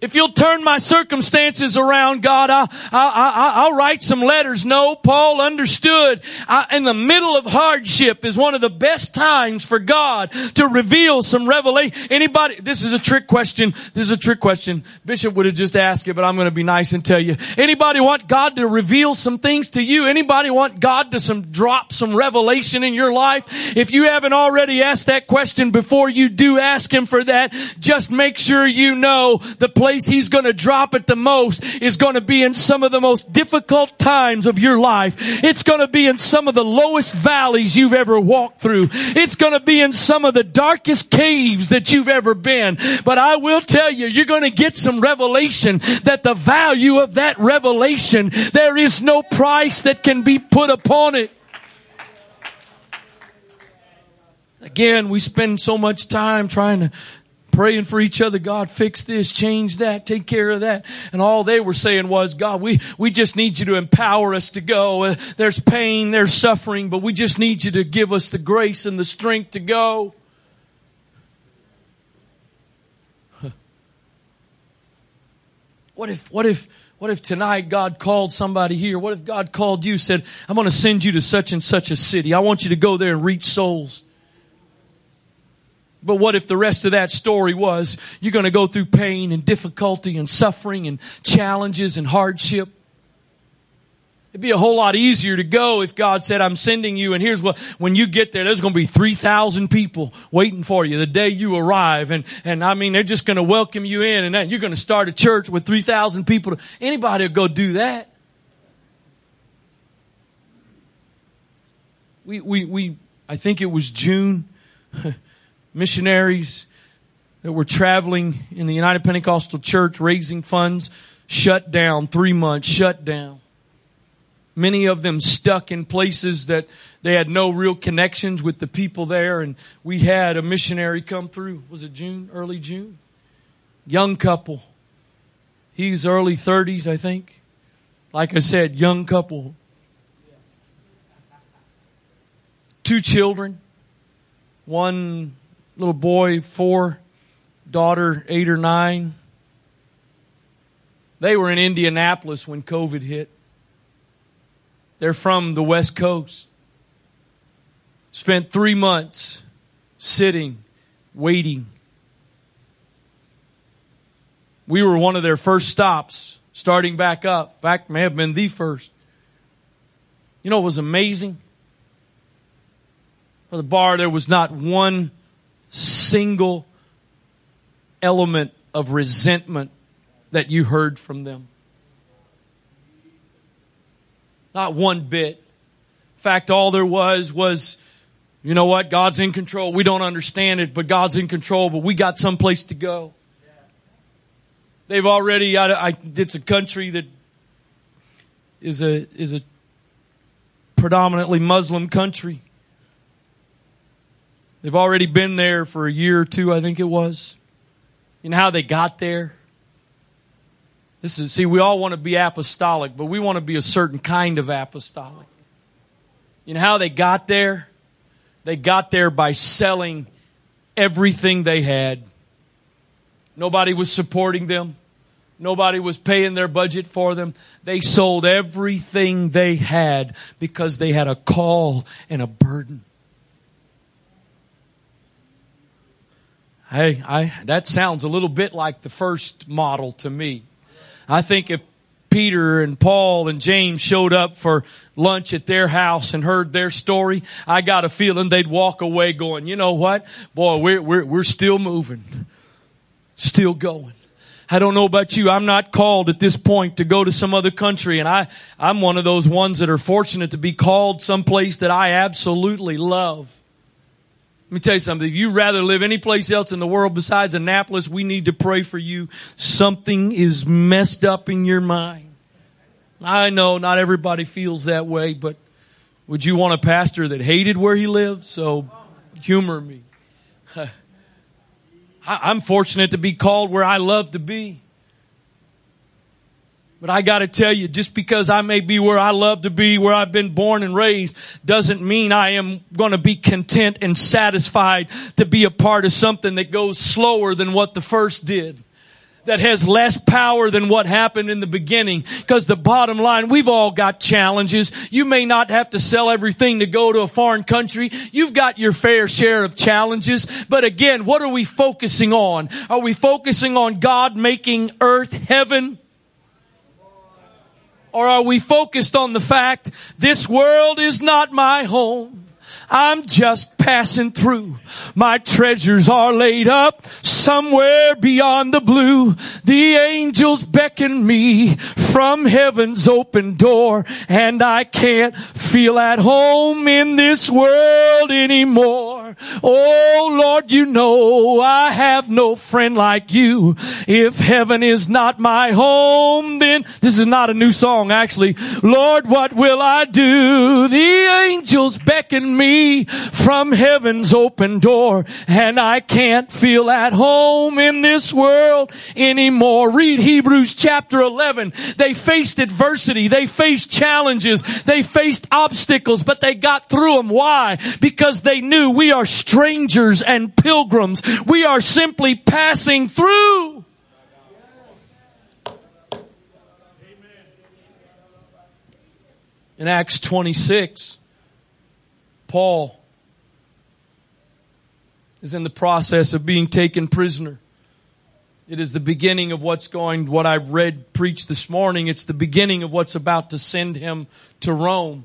If you'll turn my circumstances around, God, I'll write some letters. No, Paul understood. In the middle of hardship is one of the best times for God to reveal some revelation. Anybody, this is a trick question. This is a trick question. Bishop would have just asked it, but I'm going to be nice and tell you. Anybody want God to reveal some things to you? Anybody want God to drop some revelation in your life? If you haven't already asked that question before you do ask Him for that, just make sure you know the place He's going to drop it the most is going to be in some of the most difficult times of your life. It's going to be in some of the lowest valleys you've ever walked through. It's going to be in some of the darkest caves that you've ever been. But I will tell you, you're going to get some revelation that the value of that revelation, there is no price that can be put upon it. Again, we spend so much time trying to praying for each other. God, fix this, change that, take care of that. And all they were saying was, God, we just need you to empower us to go. There's pain, there's suffering, but we just need you to give us the grace and the strength to go. What if tonight God called somebody here? What if God called you, said, I'm going to send you to such and such a city. I want you to go there and reach souls. But what if the rest of that story was you're going to go through pain and difficulty and suffering and challenges and hardship? It'd be a whole lot easier to go if God said, I'm sending you, and here's what, when you get there, there's going to be 3,000 people waiting for you the day you arrive. And I mean, they're just going to welcome you in, and you're going to start a church with 3,000 people. Anybody will go do that. I think it was June. Missionaries that were traveling in the United Pentecostal Church raising funds, shut down, 3 months, shut down. Many of them stuck in places that they had no real connections with the people there. And we had a missionary come through. Was it June? Early June? Young couple. He's early 30s, I think. Like I said, young couple. 2 children. One little boy, 4, daughter, 8 or 9. They were in Indianapolis when COVID hit. They're from the West Coast. Spent 3 months sitting, waiting. We were one of their first stops, starting back up. In fact, may have been the first. You know, it was amazing. For the bar, there was not one single element of resentment that you heard from them. Not one bit. In fact, all there was, you know what? God's in control. We don't understand it, but God's in control, but we got someplace to go. They've already, it's a country that is a predominantly Muslim country. They've already been there for a year or two, I think it was. You know how they got there? See, we all want to be apostolic, but we want to be a certain kind of apostolic. You know how they got there? They got there by selling everything they had. Nobody was supporting them. Nobody was paying their budget for them. They sold everything they had because they had a call and a burden. Hey, that sounds a little bit like the first model to me. I think if Peter and Paul and James showed up for lunch at their house and heard their story, I got a feeling they'd walk away going, you know what? Boy, we're still moving. Still going. I don't know about you. I'm not called at this point to go to some other country. And I'm one of those ones that are fortunate to be called someplace that I absolutely love. Let me tell you something. If you'd rather live anyplace else in the world besides Annapolis, we need to pray for you. Something is messed up in your mind. I know not everybody feels that way, but would you want a pastor that hated where he lived? So humor me. I'm fortunate to be called where I love to be. But I got to tell you, just because I may be where I love to be, where I've been born and raised, doesn't mean I am going to be content and satisfied to be a part of something that goes slower than what the first did. that has less power than what happened in the beginning. Because the bottom line, we've all got challenges. You may not have to sell everything to go to a foreign country. You've got your fair share of challenges. But again, what are we focusing on? Are we focusing on God making earth heaven? Or are we focused on the fact this world is not my home? I'm just passing through. My treasures are laid up somewhere beyond the blue. The angels beckon me from heaven's open door, and I can't feel at home in this world anymore. Oh Lord, you know I have no friend like you. If heaven is not my home, then this is not a new song actually. Lord, what will I do? The angels beckon me from heaven's open door, and I can't feel at home in this world anymore. Read Hebrews chapter 11. They faced adversity. They faced challenges. They faced obstacles, but they got through them. Why? Because they knew we are strangers and pilgrims. We are simply passing through. In Acts 26, Paul is in the process of being taken prisoner. It is the beginning of what I read, preached this morning. It's the beginning of what's about to send him to Rome.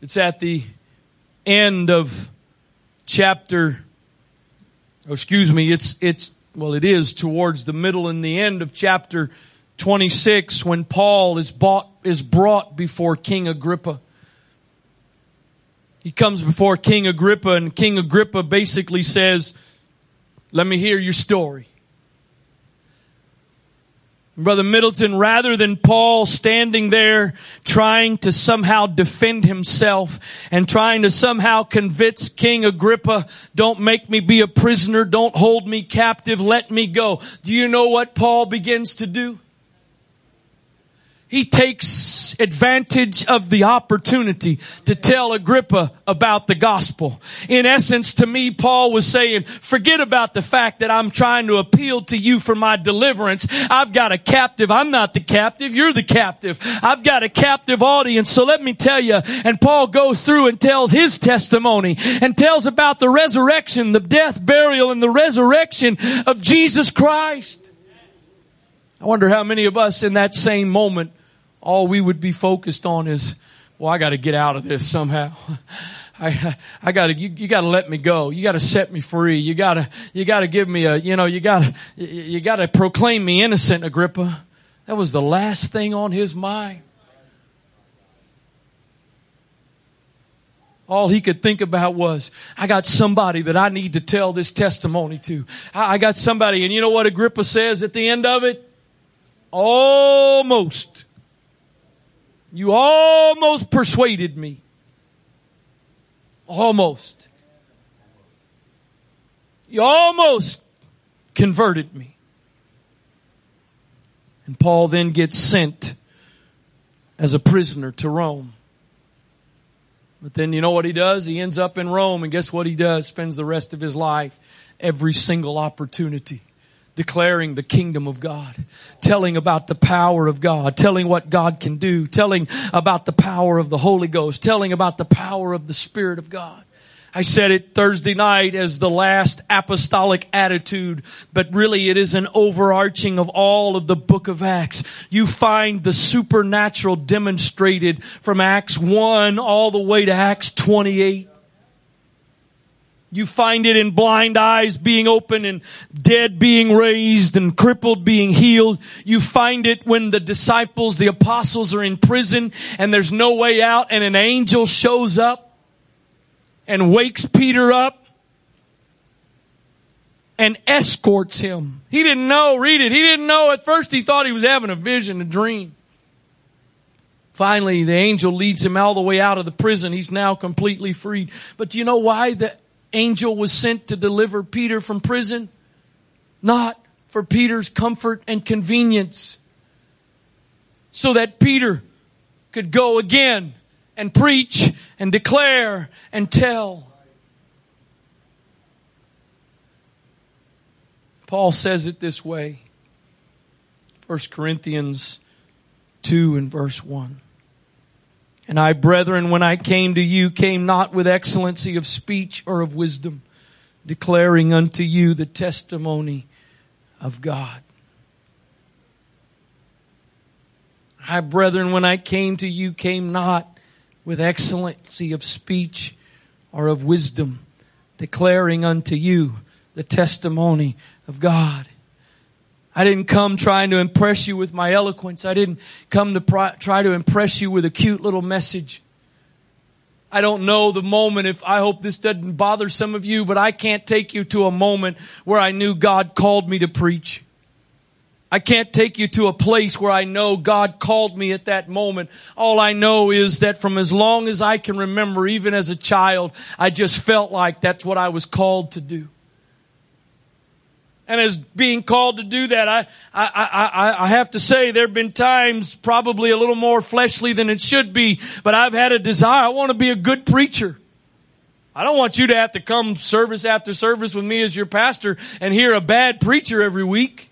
It's at the end of it is towards the middle and the end of chapter 26 when Paul is brought before King Agrippa. He comes before King Agrippa, and King Agrippa basically says, let me hear your story. Brother Middleton, rather than Paul standing there trying to somehow defend himself and trying to somehow convince King Agrippa, don't make me be a prisoner, don't hold me captive, let me go. Do you know what Paul begins to do? He takes advantage of the opportunity to tell Agrippa about the gospel. In essence, to me, Paul was saying, forget about the fact that I'm trying to appeal to you for my deliverance. I've got a captive. I'm not the captive. You're the captive. I've got a captive audience. So let me tell you. And Paul goes through and tells his testimony and tells about the resurrection, the death, burial, and the resurrection of Jesus Christ. I wonder how many of us in that same moment, all we would be focused on is, well, I got to get out of this somehow. I got to, you got to let me go. You got to set me free. You got to give me you got to proclaim me innocent, Agrippa. That was the last thing on his mind. All he could think about was, I got somebody that I need to tell this testimony to. I got somebody. And you know what Agrippa says at the end of it? Almost. You almost persuaded me. Almost. You almost converted me. And Paul then gets sent as a prisoner to Rome. But then you know what he does? He ends up in Rome, and guess what he does? Spends the rest of his life, every single opportunity, declaring the kingdom of God, telling about the power of God, telling what God can do, telling about the power of the Holy Ghost, telling about the power of the Spirit of God. I said it Thursday night as the last apostolic attitude, but really it is an overarching of all of the book of Acts. You find the supernatural demonstrated from Acts 1 all the way to Acts 28. You find it in blind eyes being open and dead being raised and crippled being healed. You find it when the disciples, the apostles are in prison and there's no way out and an angel shows up and wakes Peter up and escorts him. He didn't know. Read it. He didn't know. At first he thought he was having a vision, a dream. Finally, the angel leads him all the way out of the prison. He's now completely freed. But do you know why the angel was sent to deliver Peter from prison? Not for Peter's comfort and convenience. So that Peter could go again and preach and declare and tell. Paul says it this way, 1 Corinthians 2 and verse 1. And I, brethren, when I came to you, came not with excellency of speech or of wisdom, declaring unto you the testimony of God. I, brethren, when I came to you, came not with excellency of speech or of wisdom, declaring unto you the testimony of God. I didn't come trying to impress you with my eloquence. I didn't come to try to impress you with a cute little message. I don't know the moment, if I hope this doesn't bother some of you, but I can't take you to a moment where I knew God called me to preach. I can't take you to a place where I know God called me at that moment. All I know is that from as long as I can remember, even as a child, I just felt like that's what I was called to do. And as being called to do that, I have to say there have been times, probably a little more fleshly than it should be, but I've had a desire. I want to be a good preacher. I don't want you to have to come service after service with me as your pastor and hear a bad preacher every week.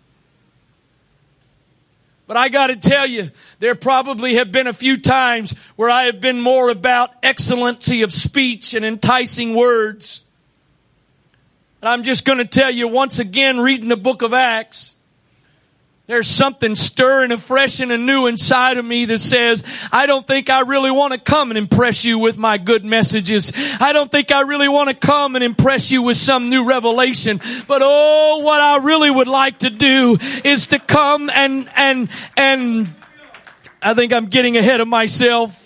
But I got to tell you, there probably have been a few times where I have been more about excellency of speech and enticing words. I'm just going to tell you once again, reading the book of Acts, there's something stirring afresh and anew inside of me that says, I don't think I really want to come and impress you with my good messages. I don't think I really want to come and impress you with some new revelation. But oh, what I really would like to do is to come and I think I'm getting ahead of myself.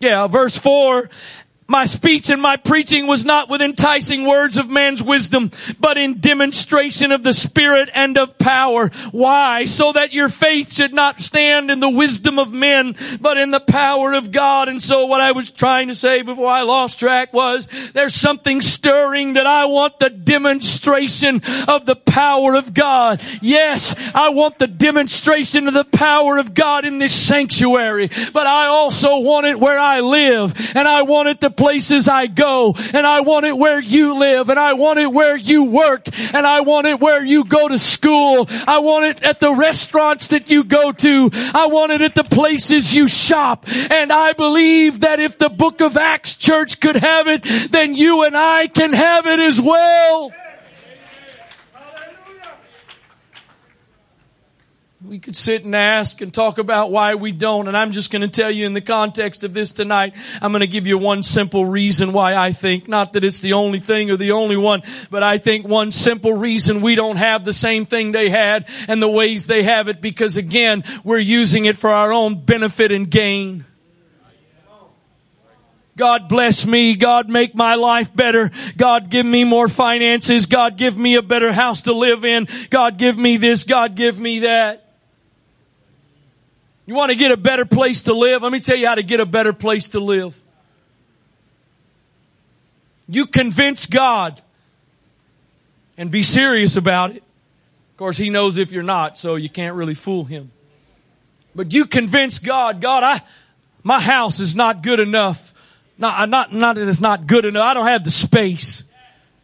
Yeah, verse 4, my speech and my preaching was not with enticing words of man's wisdom, but in demonstration of the Spirit and of power. Why? So that your faith should not stand in the wisdom of men, but in the power of God. And so what I was trying to say before I lost track was, there's something stirring that I want the demonstration of the power of God. Yes, I want the demonstration of the power of God in this sanctuary, but I also want it where I live, and I want it to places I go, and I want it where you live, and I want it where you work, and I want it where you go to school. I want it at the restaurants that you go to. I want it at the places you shop. And I believe that if the book of Acts church could have it, then you and I can have it as well. We could sit and ask and talk about why we don't. And I'm just going to tell you in the context of this tonight, I'm going to give you one simple reason why I think, not that it's the only thing or the only one, but I think one simple reason we don't have the same thing they had and the ways they have it, because again, we're using it for our own benefit and gain. God bless me. God make my life better. God give me more finances. God give me a better house to live in. God give me this. God give me that. You want to get a better place to live? Let me tell you how to get a better place to live. You convince God and be serious about it. Of course, He knows if you're not, so you can't really fool Him. But you convince God, my house is not good enough. Not that it's not good enough. I don't have the space.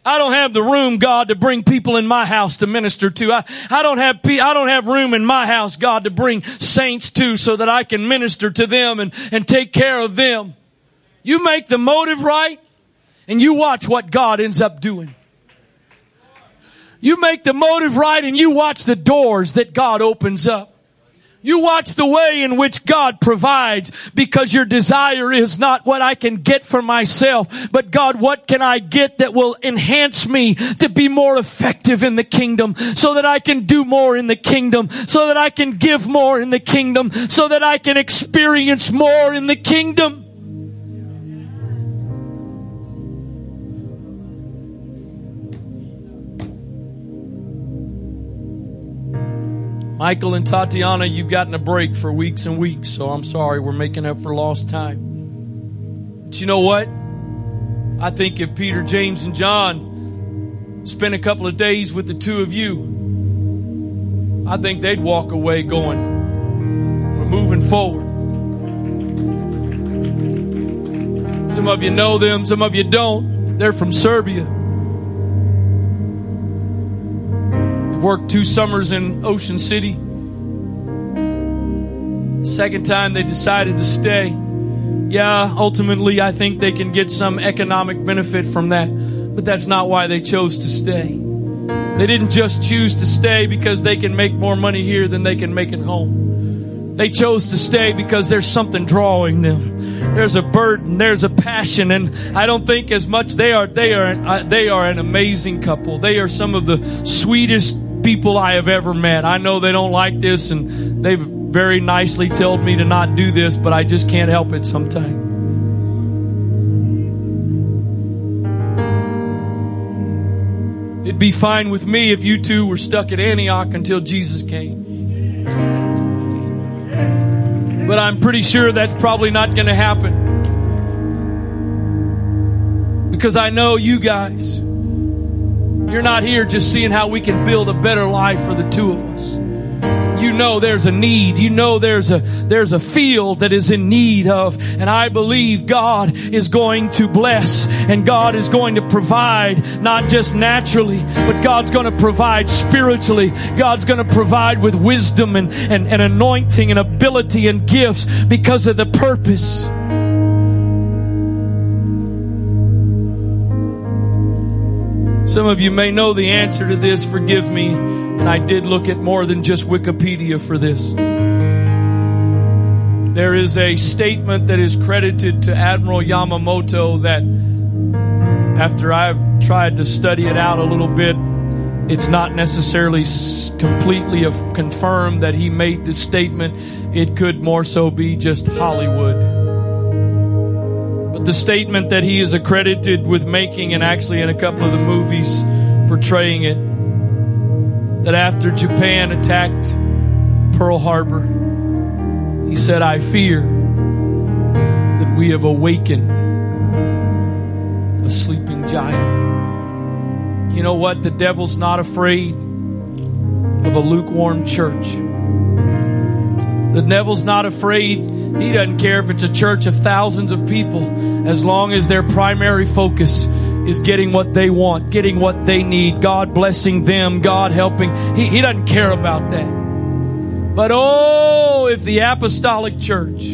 I don't have the room, God, to bring people in my house to minister to. I don't have room in my house, God, to bring saints to so that I can minister to them and take care of them. You make the motive right, and you watch what God ends up doing. You make the motive right, and you watch the doors that God opens up. You watch the way in which God provides, because your desire is not what I can get for myself, but God, what can I get that will enhance me to be more effective in the kingdom, so that I can do more in the kingdom, so that I can give more in the kingdom, so that I can experience more in the kingdom. Michael and Tatiana, you've gotten a break for weeks and weeks, so I'm sorry we're making up for lost time. But you know what? I think if Peter, James, and John spent a couple of days with the two of you, I think they'd walk away going, we're moving forward. Some of you know them, some of you don't. They're from Serbia. I worked 2 summers in Ocean City. Second time they decided to stay. Yeah, ultimately I think they can get some economic benefit from that, but that's not why they chose to stay. They didn't just choose to stay because they can make more money here than they can make at home. They chose to stay because there's something drawing them. There's a burden, there's a passion, and I don't think as much they are an amazing couple. They are some of the sweetest people I have ever met. I know they don't like this, and they've very nicely told me to not do this, but I just can't help it sometimes. It'd be fine with me if you two were stuck at Antioch until Jesus came. But I'm pretty sure that's probably not going to happen. Because I know you guys, you're not here just seeing how we can build a better life for the two of us. You know there's a need. You know there's a field that is in need of. And I believe God is going to bless. And God is going to provide, not just naturally, but God's going to provide spiritually. God's going to provide with wisdom and anointing and ability and gifts because of the purpose. Some of you may know the answer to this. Forgive me. And I did look at more than just Wikipedia for this. There is a statement that is credited to Admiral Yamamoto that, after I've tried to study it out a little bit, it's not necessarily completely confirmed that he made this statement. It could more so be just Hollywood. But the statement that he is accredited with making, and actually in a couple of the movies portraying it, that after Japan attacked Pearl Harbor, he said, "I fear that we have awakened a sleeping giant." You know what? The devil's not afraid of a lukewarm church. The devil's not afraid. He doesn't care if it's a church of thousands of people, as long as their primary focus is getting what they want, getting what they need, God blessing them, God helping. He doesn't care about that. But oh, if the Apostolic Church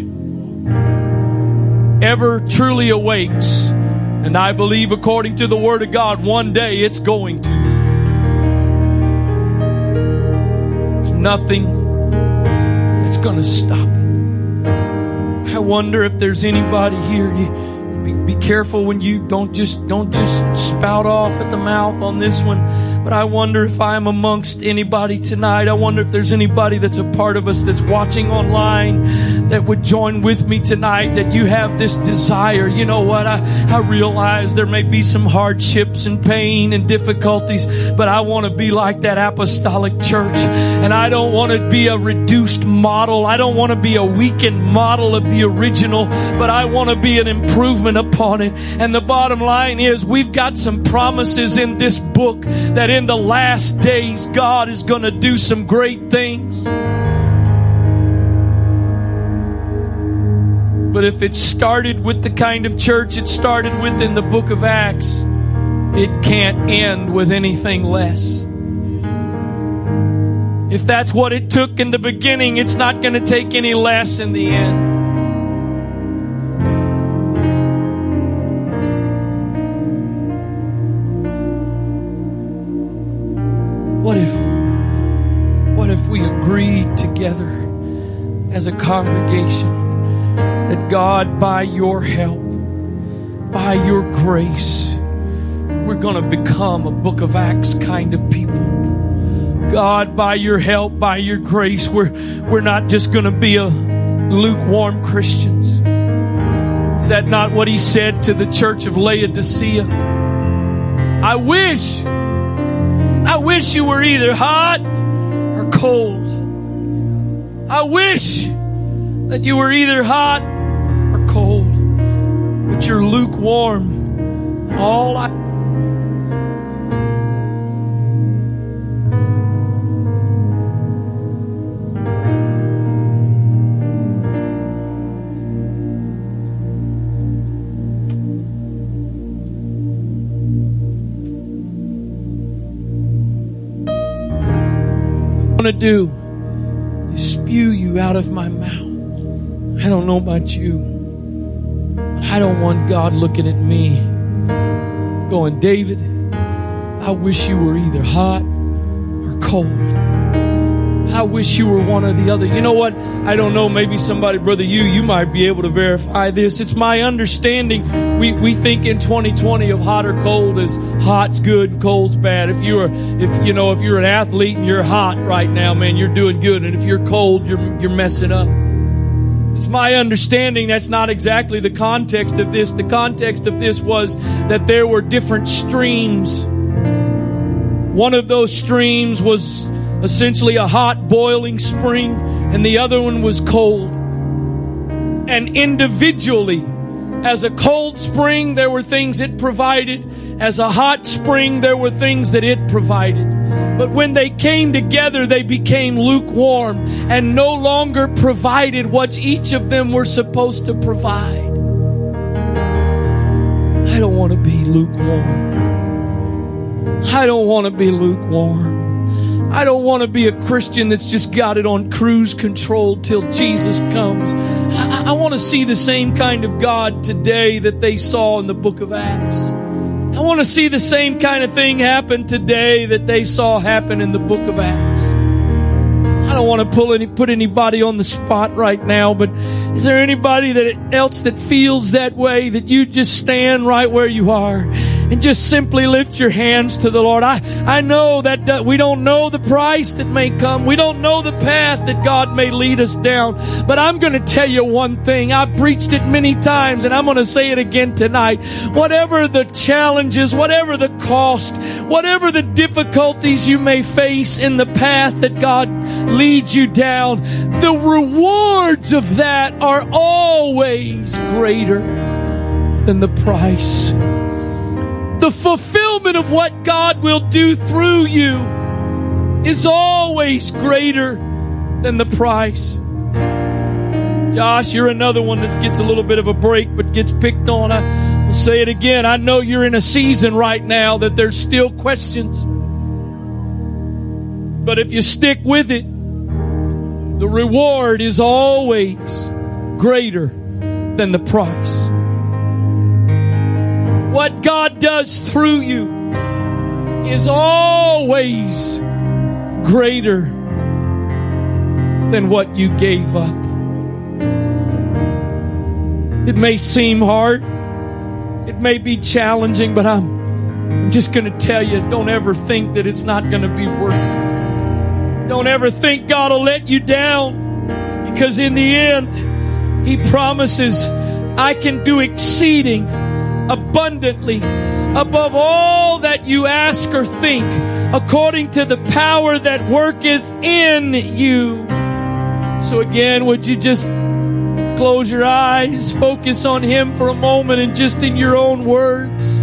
ever truly awakes, and I believe according to the Word of God, one day it's going to. There's nothing that's going to stop it. I wonder if there's anybody here. Be careful when you don't just spout off at the mouth on this one. But I wonder if I'm amongst anybody tonight. I wonder if there's anybody that's a part of us that's watching online that would join with me tonight, that you have this desire. You know what? I realize there may be some hardships and pain and difficulties, but I want to be like that Apostolic Church. And I don't want to be a reduced model. I don't want to be a weakened model of the original, but I want to be an improvement upon it. And the bottom line is, we've got some promises in this book that in the last days God is going to do some great things. But if it started with the kind of church it started with in the book of Acts, it can't end with anything less. If that's what it took in the beginning, it's not going to take any less in the end. What if we agreed together as a congregation that God, by your help, by your grace, we're going to become a Book of Acts kind of people. God, by your help, by your grace, we're not just going to be a lukewarm Christians. Is that not what he said to the church of Laodicea? I wish you were either hot or cold. I wish that you were either hot or cold, but you're lukewarm. want to do is spew you out of my mouth. I don't know about you, but I don't want God looking at me going, David, I wish you were either hot or cold. I wish you were one or the other. You know what? I don't know. Maybe somebody, brother, you might be able to verify this. It's my understanding. We think in 2020 of hot or cold as hot's good, cold's bad. If you're an athlete and you're hot right now, man, you're doing good. And if you're cold, you're messing up. It's my understanding that's not exactly the context of this. The context of this was that there were different streams. One of those streams was essentially a hot, boiling spring, and the other one was cold. And individually, as a cold spring, there were things it provided. As a hot spring, there were things that it provided. But when they came together, they became lukewarm and no longer provided what each of them were supposed to provide. I don't want to be lukewarm. I don't want to be lukewarm. I don't want to be a Christian that's just got it on cruise control till Jesus comes. I want to see the same kind of God today that they saw in the book of Acts. I want to see the same kind of thing happen today that they saw happen in the book of Acts. I don't want to put anybody on the spot right now, but is there anybody else that feels that way, that you just stand right where you are? And just simply lift your hands to the Lord. I know that we don't know the price that may come. We don't know the path that God may lead us down. But I'm going to tell you one thing. I've preached it many times, and I'm going to say it again tonight. Whatever the challenges, whatever the cost, whatever the difficulties you may face in the path that God leads you down, the rewards of that are always greater than the price. The fulfillment of what God will do through you is always greater than the price. Josh, you're another one that gets a little bit of a break but gets picked on. I will say it again. I know you're in a season right now that there's still questions. But if you stick with it, the reward is always greater than the price. What God does through you is always greater than what you gave up. It may seem hard. It may be challenging, but I'm just going to tell you, don't ever think that it's not going to be worth it. Don't ever think God will let you down, because in the end, He promises, I can do exceeding abundantly above all that you ask or think, according to the power that worketh in you. So again, would you just close your eyes, focus on Him for a moment, and just in your own words,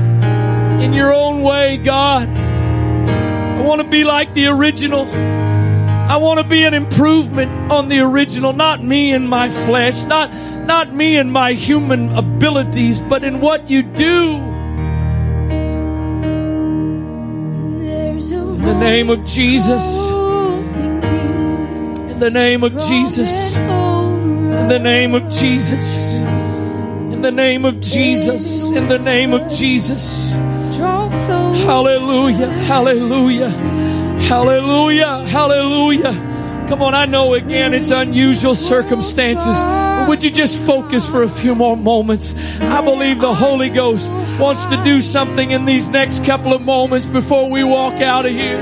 in your own way, God, I want to be like the original. I want to be an improvement on the original, not me and my flesh, not me and my human abilities, but in what you do. In the name of Jesus. In the name of Jesus. In the name of Jesus. In the name of Jesus. In the name of Jesus. Hallelujah. Hallelujah. Hallelujah. Hallelujah. Come on, I know again it's unusual circumstances, but would you just focus for a few more moments? I believe the Holy Ghost wants to do something in these next couple of moments before we walk out of here.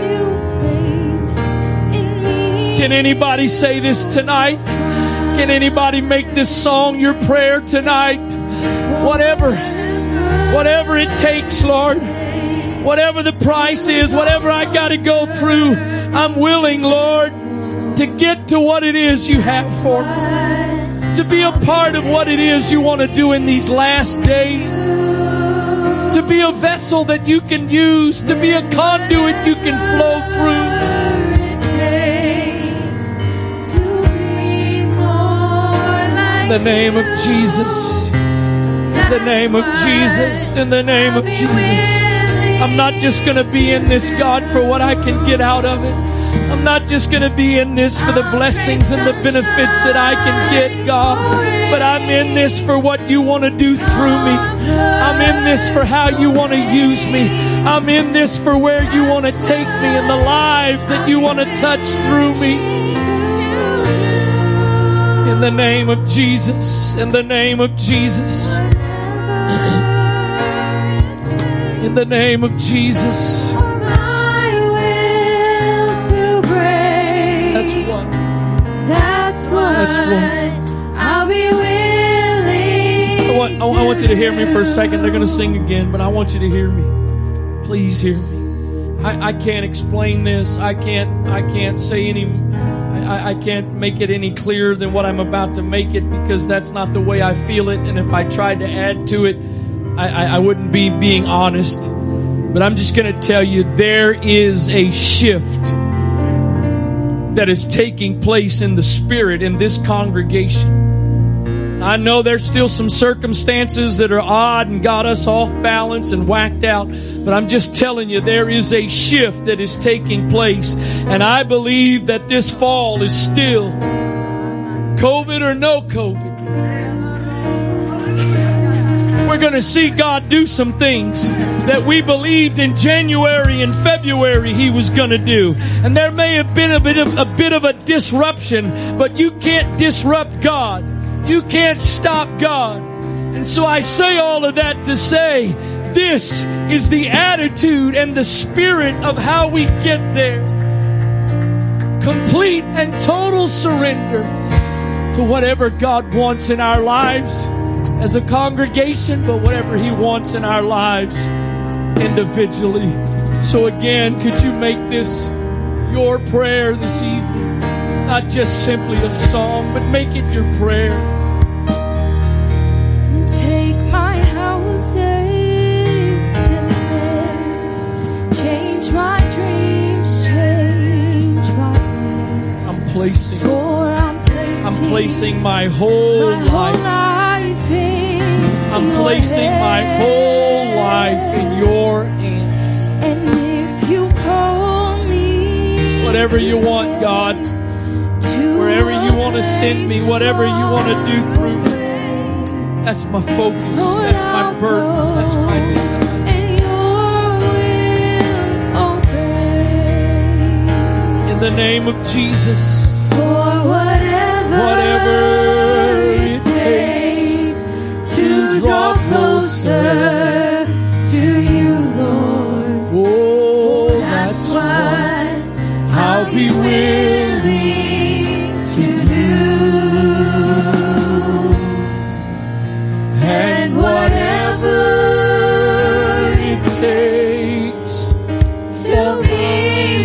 Can anybody say this tonight? Can anybody make this song your prayer tonight? Whatever it takes, Lord. Whatever the price is, whatever I got to go through, I'm willing, Lord, to get to what it is you have for me. To be a part of what it is you want to do in these last days. To be a vessel that you can use. To be a conduit you can flow through. In the name of Jesus. In the name of Jesus. In the name of Jesus. I'm not just going to be in this, God, for what I can get out of it. I'm not just going to be in this for the blessings and the benefits that I can get, God, but I'm in this for what you want to do through me. I'm in this for how you want to use me. I'm in this for where you want to take me and the lives that you want to touch through me. In the name of Jesus, in the name of Jesus, in the name of Jesus. That's one. I'll be willing. I want you to hear me for a second. They're going to sing again, but I want you to hear me. Please hear me. I can't explain this. I can't make it any clearer than what I'm about to make it, because that's not the way I feel it. And if I tried to add to it, I wouldn't be being honest. But I'm just going to tell you, there is a shift that is taking place in the spirit in this congregation. I know there's still some circumstances that are odd and got us off balance and whacked out, but I'm just telling you, there is a shift that is taking place. And I believe that this fall is still COVID or no COVID. We're going to see God do some things that we believed in January and February He was going to do. And there may have been a bit of a disruption, but you can't disrupt God. You can't stop God. And so I say all of that to say, this is the attitude and the spirit of how we get there. Complete and total surrender to whatever God wants in our lives as a congregation, but whatever He wants in our lives individually. So again, could you make this your prayer this evening? Not just simply a song, but make it your prayer. Take my houses in this, change my dreams, change my plans. I'm placing my whole life in your hands. And if you call me, whatever you want, God, wherever you want to send me, whatever you want to do through me, that's my focus, that's my burden, that's my desire. In the name of Jesus, for whatever it takes to draw closer. Be willing to do, and whatever it takes to be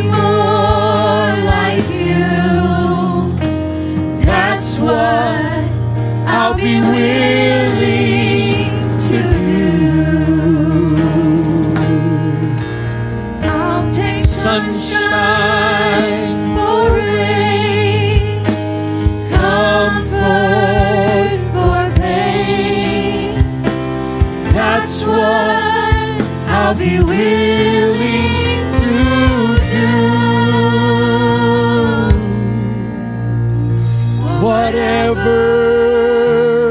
more like you, that's what I'll be willing to do. I'll take sunshine I'll be willing to do, whatever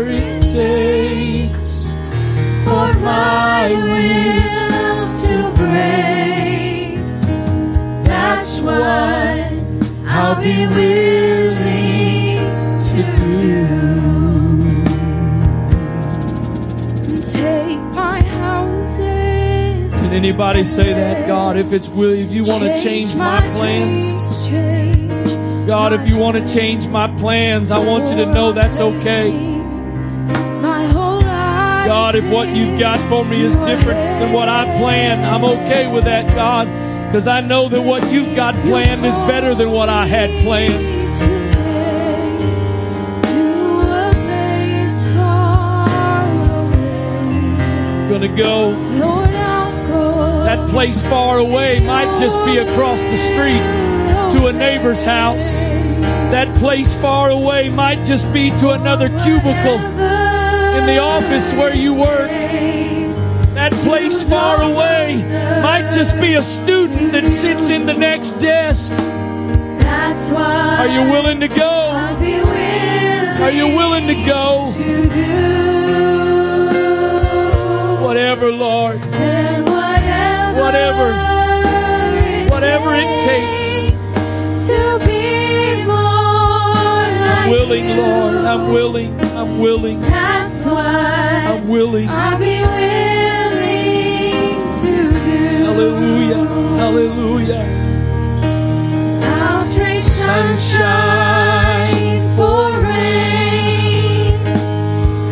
it takes for my will to break, that's what I'll be willing to do. Take my houses. Can anybody say that? God, if you want to change my plans, God, if you want to change my plans, I want you to know that's okay. God, if what you've got for me is different than what I planned, I'm okay with that, God, because I know that what you've got planned is better than what I had planned. I'm going to go. That place far away might just be across the street to a neighbor's house. That place far away might just be to another cubicle in the office where you work. That place far away might just be a student that sits in the next desk. That's why. Are you willing to go? I'll be willing. Are you willing to go? To do whatever, Lord. And whatever it takes to be more like willing, you. Lord. I'm willing. I'm willing. That's why. I'm willing. I'll be willing to do. Hallelujah. Hallelujah. Sunshine for rain,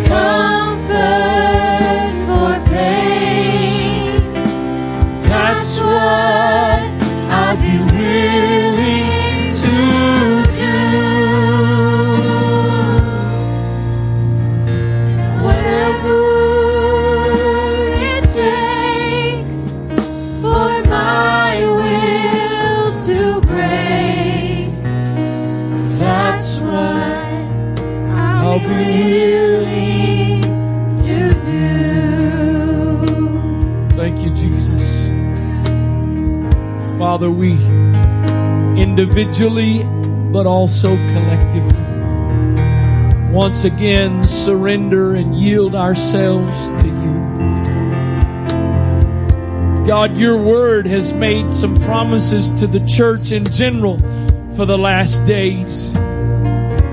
comfort for pain. That's what I'll be willing to do. Whatever it takes for my will to break. I'll be willing to do. Thank you, Jesus. Father, we individually but also collectively once again surrender and yield ourselves to you. God, your word has made some promises to the church in general for the last days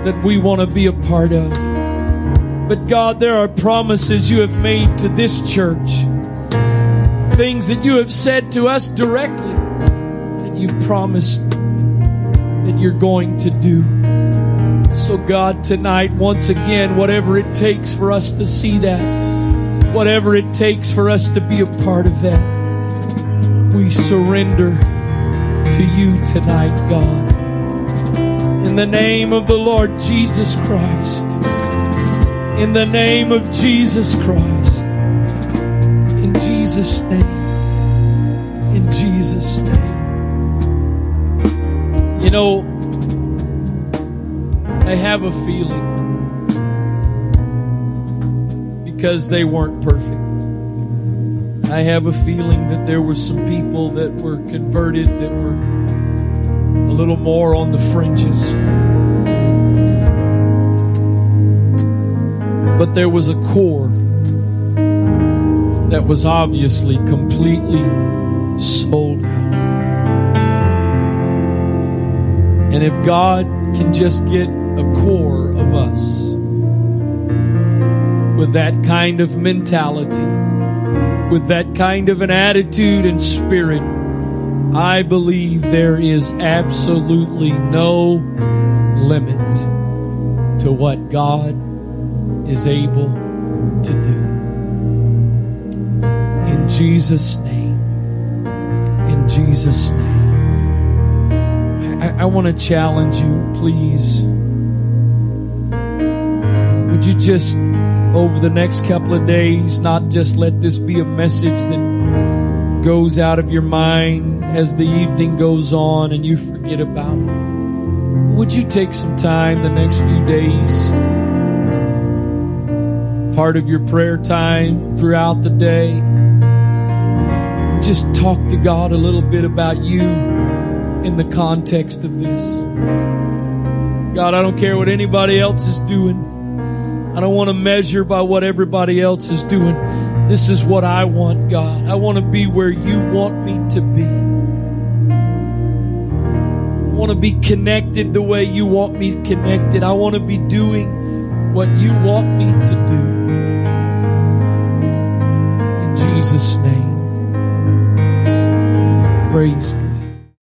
that we want to be a part of. But God, there are promises you have made to this church, things that you have said to us directly, that you've promised that you're going to do. So God, tonight, once again, whatever it takes for us to see that, whatever it takes for us to be a part of that, we surrender to you tonight, God. In the name of the Lord Jesus Christ. In the name of Jesus Christ. In Jesus' name. In Jesus' name. You know, I have a feeling, because they weren't perfect, I have a feeling that there were some people that were converted that were a little more on the fringes. But there was a core that was obviously completely sold out. And if God can just get a core of us with that kind of mentality, with that kind of an attitude and spirit, I believe there is absolutely no limit to what God is able to do. In Jesus' name. In Jesus' name. I want to challenge you, please. Would you just, over the next couple of days, not just let this be a message that goes out of your mind as the evening goes on and you forget about it. Would you take some time the next few days, part of your prayer time throughout the day, and just talk to God a little bit about you in the context of this. God, I don't care what anybody else is doing. I don't want to measure by what everybody else is doing. This is what I want, God. I want to be where you want me to be. I want to be connected the way you want me connected. I want to be doing what you want me to do. In Jesus' name. Praise God.